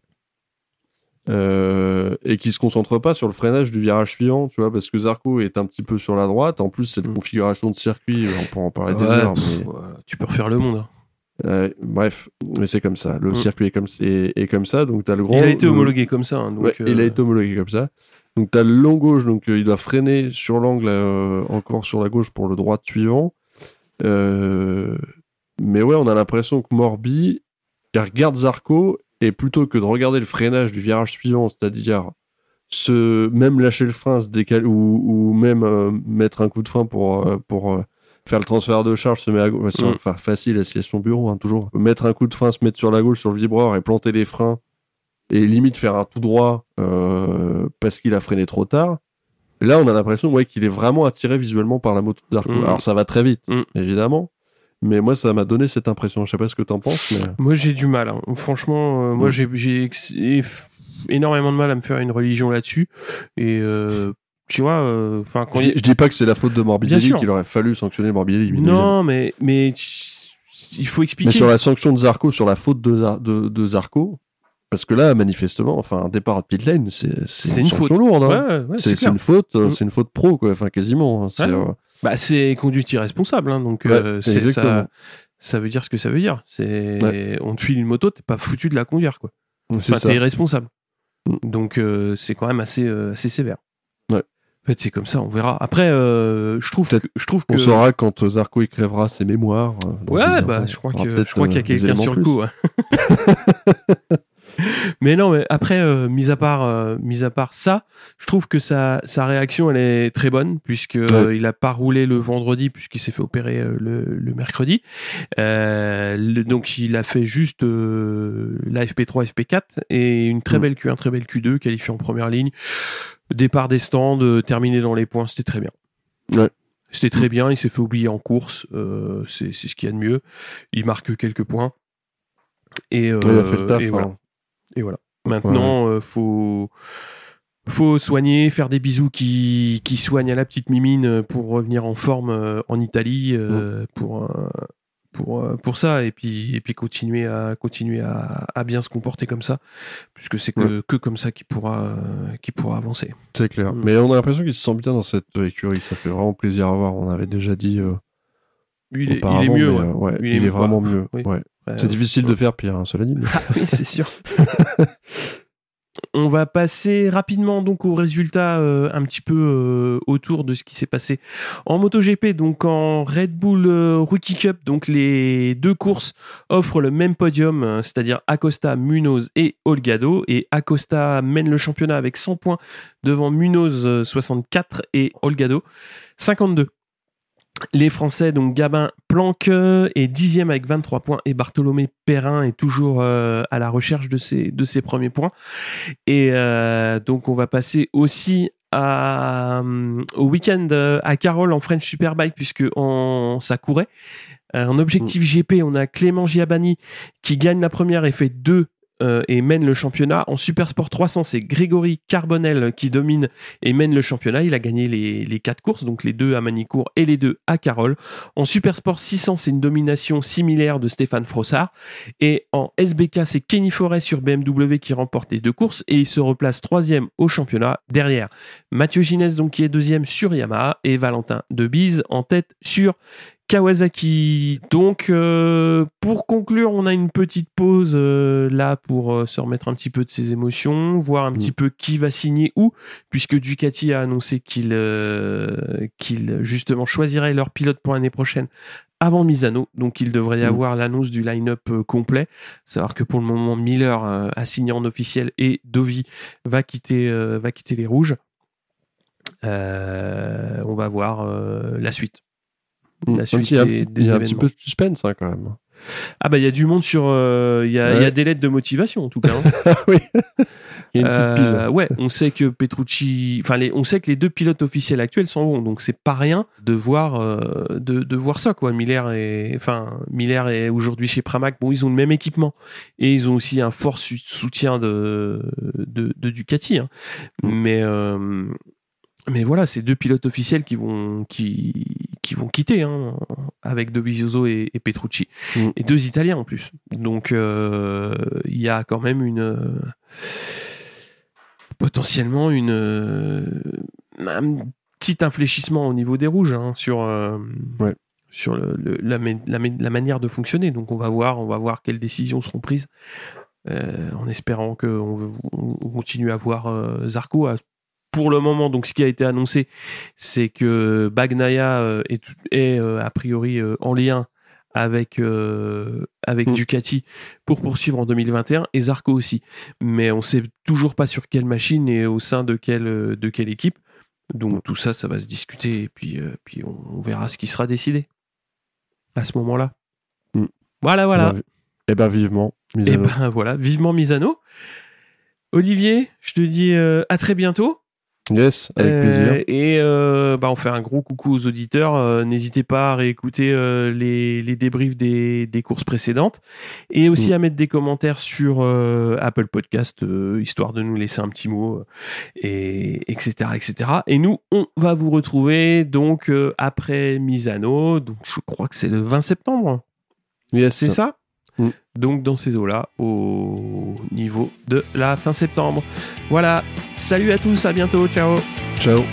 euh, et qu'ils se concentrent pas sur le freinage du virage suivant, tu vois, parce que Zarco est un petit peu sur la droite. En plus, cette configuration de circuit, on pourra en parler ouais, des heures. Pff, mais... Tu peux refaire le monde. Euh, bref, mais c'est comme ça. Le mm. circuit est comme, est, est comme ça. Donc t'as le grand. Il a été homologué le... comme ça. Hein, donc, ouais, euh... Il a été homologué comme ça. Donc t'as le long gauche, donc euh, il doit freiner sur l'angle euh, encore sur la gauche pour le droite suivant. Euh... Mais ouais, on a l'impression que Morbi il regarde Zarco et plutôt que de regarder le freinage du virage suivant, c'est-à-dire se même lâcher le frein, se décaler ou, ou même euh, mettre un coup de frein pour euh, pour euh, faire le transfert de charge, se met à gauche, mmh. enfin facile, assis à son bureau hein, toujours. Mettre un coup de frein, se mettre sur la gauche sur le vibreur et planter les freins. Et limite faire un tout droit euh, parce qu'il a freiné trop tard. Là, on a l'impression ouais, qu'il est vraiment attiré visuellement par la moto de Zarco. Mmh. Alors, ça va très vite, mmh. évidemment. Mais moi, ça m'a donné cette impression. Je sais pas ce que t'en penses. Mais... Moi, j'ai du mal. Hein. Franchement, euh, mmh. moi, j'ai, j'ai ex- énormément de mal à me faire une religion là-dessus. Et... Euh... Tu vois, euh, enfin, quand je, il... je dis pas que c'est la faute de Morbidelli qu'il aurait fallu sanctionner Morbidelli. Non, mais, mais il faut expliquer. Mais sur la sanction de Zarco, sur la faute de, Zar- de, de Zarco, parce que là, manifestement, enfin, un départ de pit lane, c'est, c'est, c'est une, une faute lourde. Hein. Ouais, ouais, c'est, c'est, c'est une faute, mmh. c'est une faute pro, quoi. Enfin, quasiment. Hein. C'est, ouais. euh... bah, c'est conduite irresponsable, hein, donc ouais, euh, c'est ça. Ça veut dire ce que ça veut dire. C'est, ouais. on te file une moto, t'es pas foutu de la conduire, quoi. C'est enfin, ça. T'es irresponsable. Mmh. Donc, euh, c'est quand même assez, euh, assez sévère. Ouais. En fait, c'est comme ça, on verra. Après, euh, je trouve, que, je trouve que... On saura quand Zarco écrivra ses mémoires. Ouais, bah, je crois, que, je crois qu'il y a quelqu'un sur le coup. Hein. Mais non, mais après, euh, mis, à part, euh, mis à part ça, je trouve que sa, sa réaction, elle est très bonne, puisqu'il ouais. n'a pas roulé le vendredi, puisqu'il s'est fait opérer euh, le, le mercredi. Euh, le, donc, il a fait juste euh, la F P trois, F P quatre, et une très mmh. belle Q un, très belle Q deux, qualifiée en première ligne. Départ des stands, euh, terminé dans les points, c'était très bien. Ouais. C'était très bien, il s'est fait oublier en course, euh, c'est, c'est ce qu'il y a de mieux. Il marque quelques points. Et, euh, il a fait le taf, et voilà. Hein. Et voilà. Maintenant, ouais, ouais. Euh, faut, faut soigner, faire des bisous qui, qui soignent à la petite mimine pour revenir en forme euh, en Italie euh, ouais. pour, un, pour, pour ça et puis, et puis continuer, à, continuer à, à bien se comporter comme ça, puisque c'est que, ouais. que comme ça qu'il pourra, qu'il pourra avancer. C'est clair. Mmh. Mais on a l'impression qu'il se sent bien dans cette écurie. Ça fait vraiment plaisir à voir. On avait déjà dit... Euh... Il est, il est mieux, ouais. Euh, ouais, il, il est, est vraiment quoi. mieux. Oui. Ouais. Bah, c'est euh, difficile ouais. de faire pire, hein, cela dit. Mais... Ah, oui, c'est sûr. On va passer rapidement donc aux résultats euh, un petit peu euh, autour de ce qui s'est passé en MotoGP. Donc en Red Bull euh, Rookie Cup, donc les deux courses offrent le même podium, euh, c'est-à-dire Acosta, Munoz et Holgado. Et Acosta mène le championnat avec cent points devant Munoz euh, soixante-quatre et Holgado cinquante-deux. Les Français, donc Gabin Planck est dixième avec vingt-trois points et Bartholomé Perrin est toujours euh, à la recherche de ses, de ses premiers points. Et euh, donc on va passer aussi à, euh, au week-end à Carole en French Superbike puisque en, ça courait. Euh, en objectif G P, on a Clément Giabani qui gagne la première et fait deux euh, et mène le championnat. En Supersport trois cents, c'est Grégory Carbonel qui domine et mène le championnat. Il a gagné les, les quatre courses, donc les deux à Manicourt et les deux à Carole. En Supersport six cents, c'est une domination similaire de Stéphane Frossard. Et en S B K, c'est Kenny Forêt sur B M W qui remporte les deux courses et il se replace troisième au championnat. Derrière, Mathieu Ginès, donc qui est deuxième sur Yamaha et Valentin Debise en tête sur Kawasaki. Donc euh, pour conclure, on a une petite pause euh, là pour euh, se remettre un petit peu de ses émotions, voir un mmh. petit peu qui va signer où, puisque Ducati a annoncé qu'il, euh, qu'il justement choisirait leur pilote pour l'année prochaine avant Misano, donc il devrait y avoir mmh. l'annonce du line-up euh, complet, savoir que pour le moment Miller euh, a signé en officiel et Dovi va quitter, euh, va quitter les rouges. Euh, on va voir euh, la suite. La suite il y a, des, un, petit, des il y a un petit peu de suspense hein, quand même. Ah bah il y a du monde sur, euh, il, y a, ouais. il y a des lettres de motivation en tout cas. Hein. oui. Il y a une euh, petite pile. Ouais, on sait que Petrucci, enfin on sait que les deux pilotes officiels actuels s'en vont, donc c'est pas rien de voir, euh, de, de voir ça quoi. Miller et, enfin Miller est aujourd'hui chez Pramac. Bon, ils ont le même équipement et ils ont aussi un fort su- soutien de, de, de Ducati. Hein. Mm. Mais euh, Mais voilà, c'est deux pilotes officiels qui vont, qui, qui vont quitter, hein, avec Dovizioso et, et Petrucci. Mmh. Et deux Italiens en plus. Donc, il euh, y a quand même une. Euh, potentiellement une. Euh, un petit infléchissement au niveau des rouges, hein, sur. Euh, ouais. Sur le, le, la, la, la manière de fonctionner. Donc, on va voir, on va voir quelles décisions seront prises, euh, en espérant qu'on on continue à voir euh, Zarco à. Pour le moment, donc, ce qui a été annoncé, c'est que Bagnaia euh, est, est euh, a priori euh, en lien avec, euh, avec mmh. Ducati pour poursuivre en deux mille vingt et un et Zarco aussi. Mais on ne sait toujours pas sur quelle machine et au sein de quelle, euh, de quelle équipe. Donc tout ça, ça va se discuter et puis, euh, puis on, on verra ce qui sera décidé à ce moment-là. Mmh. Voilà, voilà. Eh bien, vivement Misano. Eh bien, voilà, vivement Misano. Olivier, je te dis euh, à très bientôt. Yes, avec plaisir. Euh, et euh, bah on fait un gros coucou aux auditeurs. Euh, n'hésitez pas à réécouter euh, les, les débriefs des, des courses précédentes et aussi mmh. à mettre des commentaires sur euh, Apple Podcast, euh, histoire de nous laisser un petit mot, euh, et etc etc. Et nous, on va vous retrouver donc euh, après Misano. Donc je crois que c'est le vingt septembre. Yes, c'est ça. Mmh. Donc dans ces eaux-là, au niveau de la fin septembre. Voilà, salut à tous, à bientôt, ciao. Ciao.